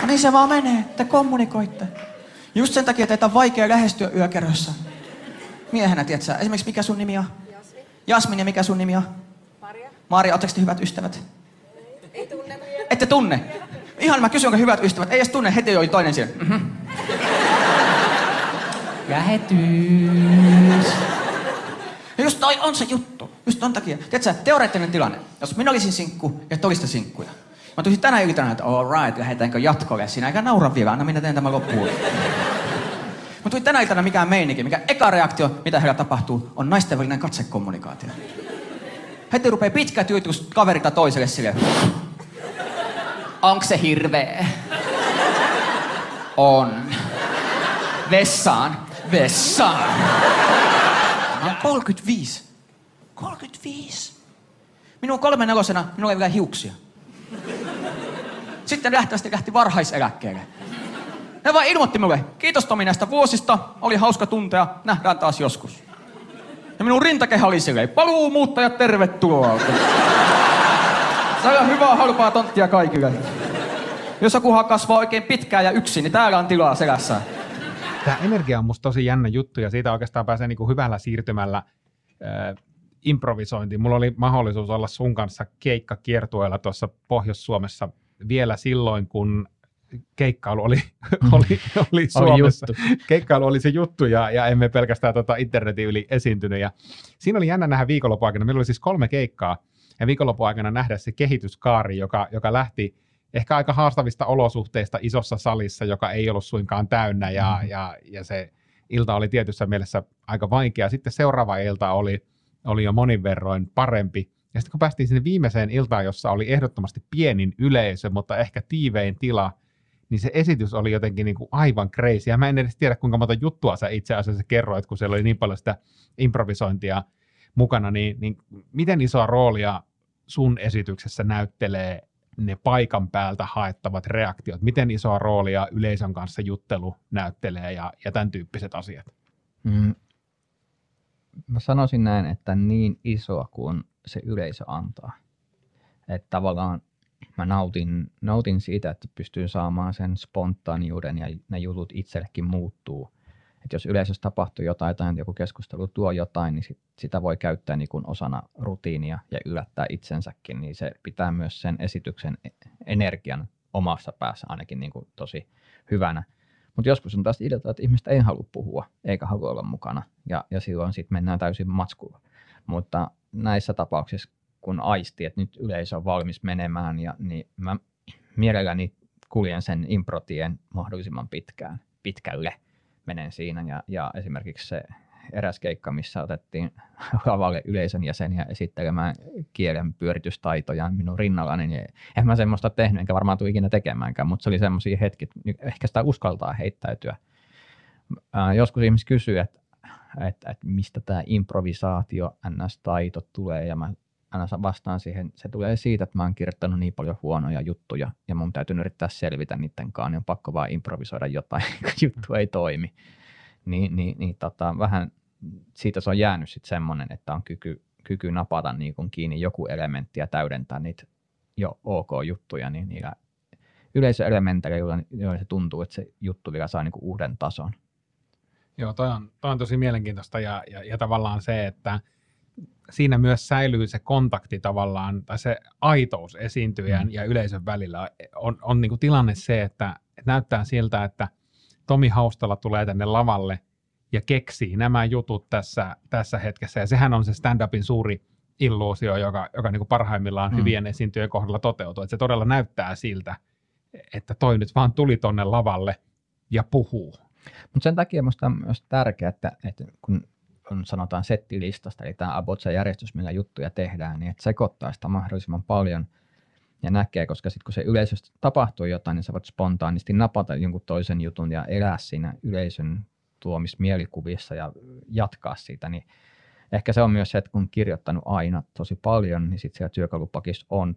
No niin se vaan menee. Te kommunikoitte. Just sen takia teitä on vaikea lähestyä yökerhossa. Miehenä, tiedät sä. Esimerkiksi mikä sun nimi on? Jasmin. Jasmin ja mikä sun nimi on? Maria. Maria, ootteko te hyvät ystävät? Ei tunne. Ette tunne? Ihan mä kysyn, onko hyvät ystävät. Ei edes tunne, heti oli toinen siellä. Mm-hmm. Lähetys. Ja just toi on se juttu. Just ton takia. Tiedätkö, teoreettinen tilanne. Jos minä olisin sinkku ja tolista sinkkuja. Mä tulisin tänään yritän, että all right, lähdetäänkö jatkolle siinä. Eikä naura vielä, anna minä teen tämän loppuun. Mä tulin tänä iltana mikään meininki, mikä eka reaktio, mitä heillä tapahtuu, on naisten välinen katsekommunikaatio. Heti rupee pitkä tyytys kaverita toiselle silleen. Onks se hirveä? On. Vessaan. Vessaan. Mä oon 35. 35? Minun 34-vuotiaana minulla ei vielä hiuksia. Sitten lähtövästi lähti varhaiseläkkeelle. Ne vaan ilmoitti minulle, kiitos Tomi näistä vuosista, oli hauska tuntea, nähdään taas joskus. Ja minun rintakehä oli silleen, paluu muuttajat tervetuloa. Täällä on hyvää halpaa tonttia kaikille. Jos joku kasvaa oikein pitkään ja yksin, niin täällä on tilaa selässä. Tämä energia on musta tosi jännä juttu ja siitä oikeastaan pääsee niinku hyvällä siirtymällä improvisointiin. Mulla oli mahdollisuus olla sun kanssa keikkakiertueella tuossa Pohjois-Suomessa vielä silloin, kun keikkailu oli Suomessa. Keikkailu oli se juttu ja emme pelkästään internetin yli esiintynyt. Ja siinä oli jännä nähdä viikonloppuaikana. Meillä oli siis 3 keikkaa. Ja viikonloppuaikana nähdä se kehityskaari, joka lähti ehkä aika haastavista olosuhteista isossa salissa, joka ei ollut suinkaan täynnä. Ja se ilta oli tietyssä mielessä aika vaikea. Sitten seuraava ilta oli jo monin verroin parempi. Ja sitten kun päästiin sinne viimeiseen iltaan, jossa oli ehdottomasti pienin yleisö, mutta ehkä tiivein tila, niin se esitys oli jotenkin niin kuin aivan crazy. Ja mä en edes tiedä, kuinka monta juttua sä itse asiassa kerroit, kun siellä oli niin paljon sitä improvisointia mukana. Niin miten isoa roolia sun esityksessä näyttelee ne paikan päältä haettavat reaktiot? Miten isoa roolia yleisön kanssa juttelu näyttelee ja tämän tyyppiset asiat? Mä sanoisin näin, että niin isoa kuin se yleisö antaa. Että tavallaan mä nautin siitä, että pystyy saamaan sen spontaaniuden ja ne jutut itsellekin muuttuu. Että jos yleisössä tapahtuu jotain tai joku keskustelu tuo jotain, niin sitä voi käyttää niin kuin osana rutiinia ja yllättää itsensäkin. Niin se pitää myös sen esityksen energian omassa päässä ainakin niin kuin tosi hyvänä. Mutta joskus on taas ideata, että ihmistä ei halua puhua eikä halua olla mukana ja silloin sitten mennään täysin matskulla. Mutta näissä tapauksissa, kun aistii, että nyt yleisö on valmis menemään, niin mä mielelläni kuljen sen improtien mahdollisimman pitkälle. Menen siinä ja esimerkiksi se eräs keikka, missä otettiin lavalle yleisön jäseniä esittelemään kielen pyöritystaitoja minun rinnallani, niin en mä semmoista tehnyt, enkä varmaan tule ikinä tekemäänkään, mutta se oli semmoisia hetkiä, ehkä sitä uskaltaa heittäytyä. Joskus ihmiset kysyy, että mistä tämä improvisaatio, NS-taito tulee, ja mä vastaan siihen, se tulee siitä, että mä oon kirjoittanut niin paljon huonoja juttuja, ja mun täytyy yrittää selvitä niiden kanssa, niin on pakko vaan improvisoida jotain, kun juttu ei toimi. Niin, vähän siitä se on jäänyt sitten semmoinen, että on kyky napata niin kun kiinni joku elementti ja täydentää niitä jo ok-juttuja, niin niillä yleisöelementeillä, joilla se tuntuu, että se juttu vielä saa niin kun uuden tason. Joo, toi on tosi mielenkiintoista ja tavallaan se, että siinä myös säilyy se kontakti tavallaan, tai se aitous esiintyjän ja yleisön välillä. On niin kuin tilanne se, että näyttää siltä, että Tomi Haustola tulee tänne lavalle ja keksii nämä jutut tässä hetkessä. Ja sehän on se stand-upin suuri illuusio, joka niin kuin parhaimmillaan hyvien esiintyjien kohdalla toteutuu. Että se todella näyttää siltä, että toi nyt vaan tuli tonne lavalle ja puhuu. Mutta sen takia minusta on myös tärkeää, että kun on sanotaan settilistasta, eli tämä abotsa-järjestys, millä juttuja tehdään, niin että sekoittaa sitä mahdollisimman paljon ja näkee, koska sitten kun se yleisöstä tapahtuu jotain, niin sä voit spontaanisti napata jonkun toisen jutun ja elää siinä yleisön tuomissa mielikuvissa ja jatkaa siitä. Niin ehkä se on myös se, että kun kirjoittanut aina tosi paljon, niin sitten siellä työkalupakissa on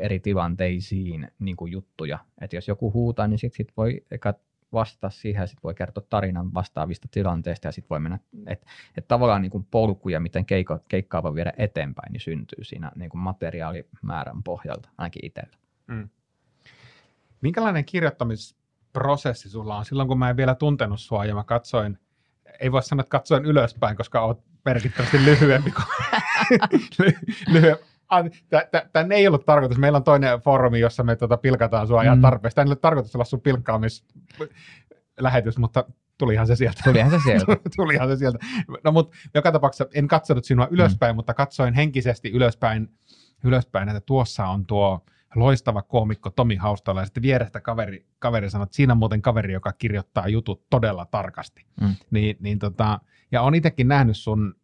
eri tilanteisiin niin kuin juttuja. Että jos joku huutaa, niin sitten voi eka vastata siihen ja sitten voi kertoa tarinan vastaavista tilanteista ja sitten voi mennä, että tavallaan niin kuin polkuja, miten keikkaa voi viedä eteenpäin, niin syntyy siinä niin kuin materiaalimäärän pohjalta, ainakin itsellä. Mm. Minkälainen kirjoittamisprosessi sulla on? Silloin kun mä en vielä tuntenut sua ja mä katsoin, ei voi sanoa, että katsoin ylöspäin, koska oot merkittävästi lyhyempi kuin Tänne ei ollut tarkoitus. Meillä on toinen foorumi, jossa me pilkataan sua ihan tarpeeksi. Tänne ei ollut tarkoitus olla sun pilkkaamislähetys, mutta tulihan se sieltä. No mutta joka tapauksessa en katsonut sinua ylöspäin, mutta katsoin henkisesti ylöspäin, että tuossa on tuo loistava koomikko Tomi Haustola ja sitten vierestä kaveri sanoi, että siinä on muuten kaveri, joka kirjoittaa jutut todella tarkasti. Ja on itsekin nähnyt sun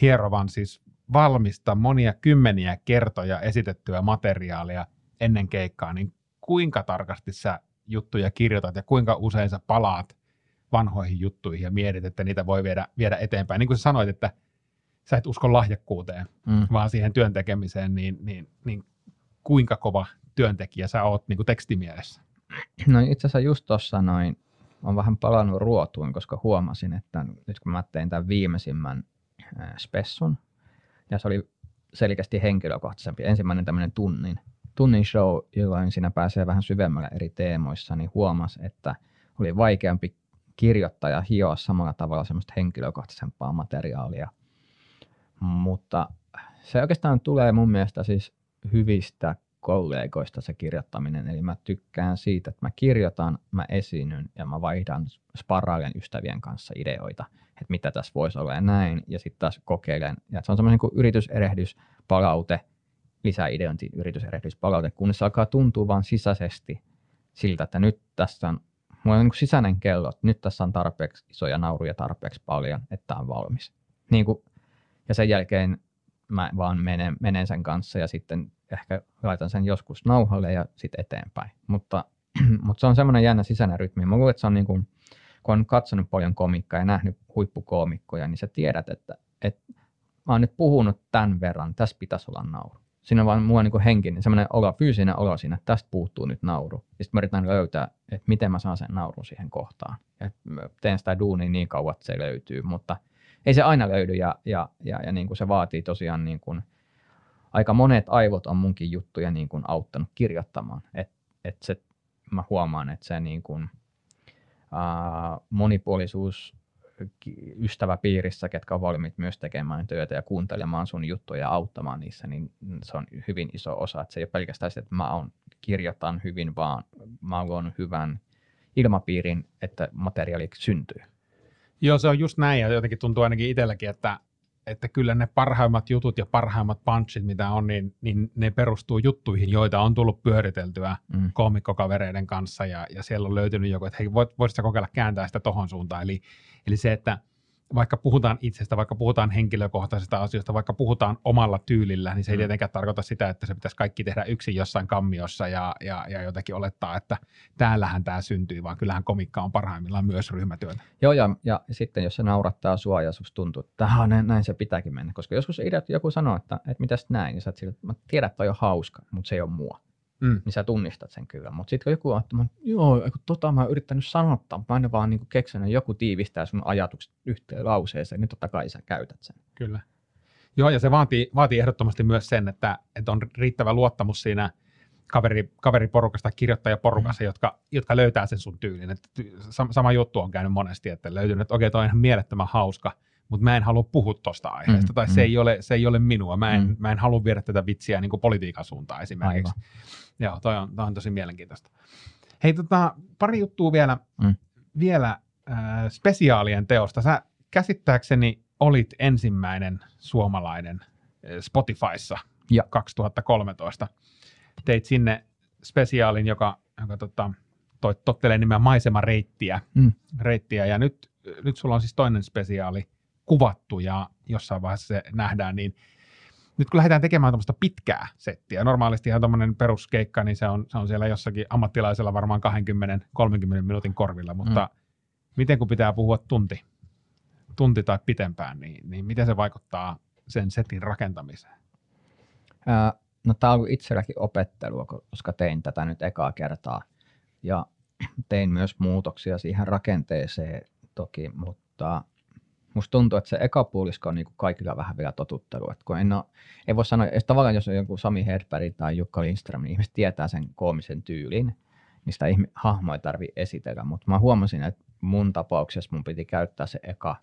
hierovan siis valmista monia kymmeniä kertoja esitettyä materiaalia ennen keikkaa, niin kuinka tarkasti sä juttuja kirjoitat ja kuinka usein sä palaat vanhoihin juttuihin ja mietit, että niitä voi viedä eteenpäin. Niin kuin sä sanoit, että sä et usko lahjakkuuteen, vaan siihen työn tekemiseen, niin kuinka kova työntekijä sä oot niin kuin tekstimielessä? No itse asiassa just tuossa noin, olen vähän palannut ruotuun, koska huomasin, että nyt kun mä tein tämän viimeisimmän spessun, ja se oli selkeästi henkilökohtaisempi. Ensimmäinen tämmöinen tunnin show, jolloin siinä pääsee vähän syvemmällä eri teemoissa, niin huomasi, että oli vaikeampi kirjoittaa ja hioa samalla tavalla semmoista henkilökohtaisempaa materiaalia. Mutta se oikeastaan tulee mun mielestä siis hyvistä kollegoista se kirjoittaminen. Eli mä tykkään siitä, että mä kirjoitan, mä esiinnyn ja mä vaihdan sparrailen ystävien kanssa ideoita, että mitä tässä voisi olla ja näin, ja sitten taas kokeilen. Ja se on semmoinen kuin yrityserehdyspalaute, lisäideointi, yrityserehdyspalaute, kunnes se alkaa tuntua vaan sisäisesti siltä, että nyt tässä on, mulla on niin kuin sisäinen kello, että nyt tässä on tarpeeksi isoja nauruja tarpeeksi paljon, että tämä on valmis. Niin kuin, ja sen jälkeen mä vaan menen sen kanssa ja sitten ehkä laitan sen joskus nauhalle ja sitten eteenpäin. Mutta se on semmoinen jännä sisäinen rytmi. Mä luulen, että se on niin kuin, kun on katsonut paljon komikkaa ja nähnyt huippukoomikkoja, niin sä tiedät, että mä oon nyt puhunut tämän verran, tässä pitäisi olla nauru. Siinä on vaan mua niin kuin henkinen, semmoinen fyysinen olo siinä, että tästä puuttuu nyt nauru. Ja sitten mä yritän löytää, että miten mä saan sen naurun siihen kohtaan. Ja teen sitä duunia niin kauan, että se löytyy, mutta ei se aina löydy ja niin kuin se vaatii tosiaan niin kuin, aika monet aivot on munkin juttuja niin kuin auttanut kirjoittamaan. Mä huomaan, että se niin kuin, monipuolisuus ystäväpiirissä, ketkä on valmiit myös tekemään työtä ja kuuntelemaan sun juttuja ja auttamaan niissä, niin se on hyvin iso osa. Että se ei ole pelkästään se, että kirjoitan hyvin, vaan mä oon hyvän ilmapiirin, että materiaali syntyy. Joo, se on just näin ja jotenkin tuntuu ainakin itselläkin, että kyllä ne parhaimmat jutut ja parhaimmat punchit, mitä on, niin ne perustuu juttuihin, joita on tullut pyöriteltyä koomikkokavereiden kanssa, ja siellä on löytynyt joku, että hei, voisitko kokeilla kääntää sitä tohon suuntaan. Eli se, että vaikka puhutaan itsestä, vaikka puhutaan henkilökohtaisista asioista, vaikka puhutaan omalla tyylillä, niin se ei tietenkään tarkoita sitä, että se pitäisi kaikki tehdä yksin jossain kammiossa ja jotenkin olettaa, että täällähän tämä syntyy, vaan kyllähän komikka on parhaimmillaan myös ryhmätyötä. Joo, ja sitten jos se naurattaa sua ja susta tuntuu, että näin se pitääkin mennä, koska joskus joku sanoo, että mitäs näin, niin sä oot sillä, että mä tiedän, että toi on hauska, mutta se ei ole mua. Niin sä tunnistat sen kyllä, mutta sitten kun joku on, että mä oon yrittänyt sanottaa, mä aina vaan niinku keksinyt, joku tiivistää sun ajatukset yhteen lauseeseen, niin totta kai sä käytät sen. Kyllä. Joo, ja se vaatii ehdottomasti myös sen, että on riittävä luottamus siinä kaveriporukassa tai kirjoittajaporukassa, jotka löytää sen sun tyylin. Et sama juttu on käynyt monesti, että löytynyt, että okei, toi on ihan mielettömän hauska, mutta mä en halua puhua tuosta aiheesta, tai se ei ole minua, mä en halua viedä tätä vitsiä niin kuin politiikan suuntaan esimerkiksi. Aivan. Joo, toi on tosi mielenkiintoista. Hei, pari juttua vielä spesiaalien teosta. Sä käsittääkseni olit ensimmäinen suomalainen Spotifyssa 2013. Teit sinne spesiaalin, joka tottelee nimeä Maisemareittiä, ja nyt sulla on siis toinen spesiaali kuvattu ja jossain vaiheessa se nähdään, niin Nyt kun lähdetään tekemään tuommoista pitkää settiä, normaalisti ihan tuommoinen peruskeikka, niin se on siellä jossakin ammattilaisella varmaan 20-30 minuutin korvilla, mutta miten kun pitää puhua tunti tai pitempään, niin miten se vaikuttaa sen setin rakentamiseen? No tämä on itselläkin opettelua, koska tein tätä nyt ekaa kertaa ja tein myös muutoksia siihen rakenteeseen toki, mutta musta tuntuu, että se eka puolisko on niin kuin kaikilla vähän vielä totuttelu. Että kun ei voi sanoa, että tavallaan jos on joku Sami Herpäri tai Jukka Lindström, niin ihmiset tietää sen koomisen tyylin, niin sitä hahmoa ei tarvitse esitellä. Mutta mä huomasin, että mun tapauksessa mun piti käyttää se eka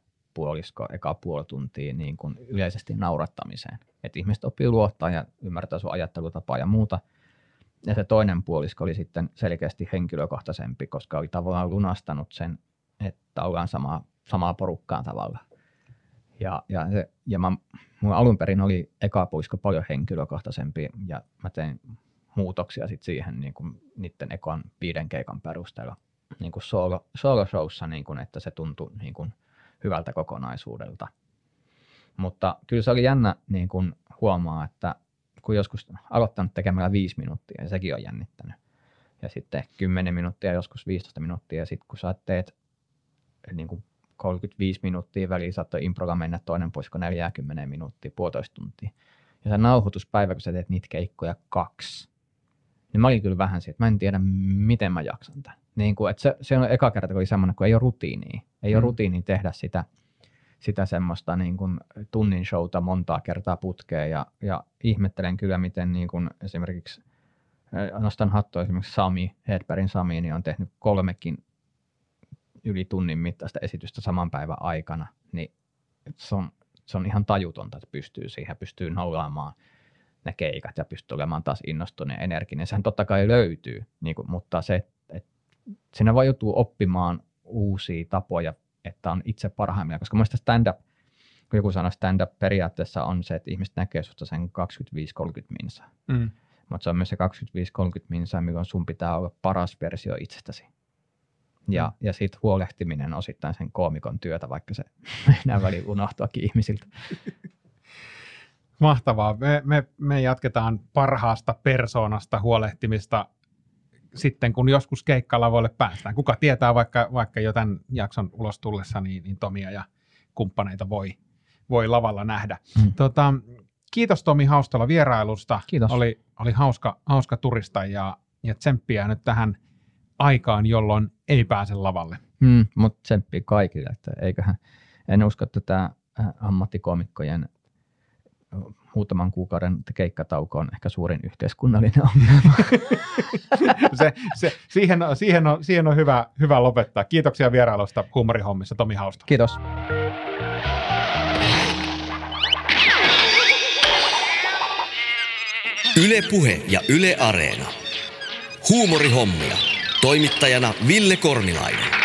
puoli tuntia niin kuin yleisesti naurattamiseen. Että ihmiset oppii luottaa ja ymmärtää sun ajattelutapaa ja muuta. Ja se toinen puolisko oli sitten selkeästi henkilökohtaisempi, koska oli tavallaan lunastanut sen, että ollaan samaa porukkaa tavallaan. Ja mun alun perin oli eka puolisko paljon henkilökohtaisempi ja mä tein muutoksia sit siihen niin kuin niiden ekan 5 keikan perusteella. Niin kuin solo-showssa, niin kuin, että se tuntui niin kuin hyvältä kokonaisuudelta. Mutta kyllä se oli jännä niin kuin huomaa, että kun joskus aloittanut tekemällä 5 minuuttia ja sekin on jännittänyt. Ja sitten 10 minuuttia, joskus 15 minuuttia ja sitten kun sä teet niin kuin 35 minuuttia väliin saattoi improlla mennä toinen pois kuin 40 minuuttia, 1,5 tuntia. Ja se nauhoituspäivä, kun sä teet niitä keikkoja 2, niin mä olin kyllä vähän siitä, että mä en tiedä, miten mä jaksan tämän. Niin kuin, että se on eka kerta, kun oli semmoinen, kun ei ole rutiinia. Ei ole rutiinia tehdä sitä semmoista niin kuin tunnin showta montaa kertaa putkeen. Ja ihmettelen kyllä, miten niin kuin esimerkiksi, nostan hattua esimerkiksi Sami, Hedbergin Sami, niin on tehnyt 3 yli tunnin mittaista esitystä saman päivän aikana, niin se on ihan tajutonta, että pystyy nollaamaan ne keikat ja pystyy olemaan taas innostunut ja energinen. Sehän totta kai löytyy, niin kuin, mutta se, että sinä vaan joutuu oppimaan uusia tapoja, että on itse parhaimmillaan, koska minusta stand-up, kun joku sanoo stand-up periaatteessa on se, että ihmiset näkee sinusta sen 25-30 minsaa, mutta se on myös se 25-30 minsaa, milloin sun pitää olla paras versio itsestäsi. Ja siitä huolehtiminen osittain sen koomikon työtä, vaikka se meinaa väliin unohtuakin ihmisiltä. Mahtavaa. Me jatketaan parhaasta persoonasta huolehtimista sitten, kun joskus keikkalavoille päästään. Kuka tietää, vaikka jo tämän jakson ulos tullessa, niin Tomia ja kumppaneita voi lavalla nähdä. Kiitos Tomi Haustola vierailusta. Kiitos. Oli hauska turista ja tsemppiä nyt tähän aikaan, jolloin ei pääse lavalle. Mutta tsemppii kaikille. Että en usko, että tämä ammattikoomikkojen muutaman kuukauden keikkatauko on ehkä suurin yhteiskunnallinen ongelma. siihen on hyvä lopettaa. Kiitoksia vierailusta Huumorihommissa, Tomi Haustola. Kiitos. Yle Puhe ja Yle Areena. Huumorihommia. Toimittajana Ville Kornilainen.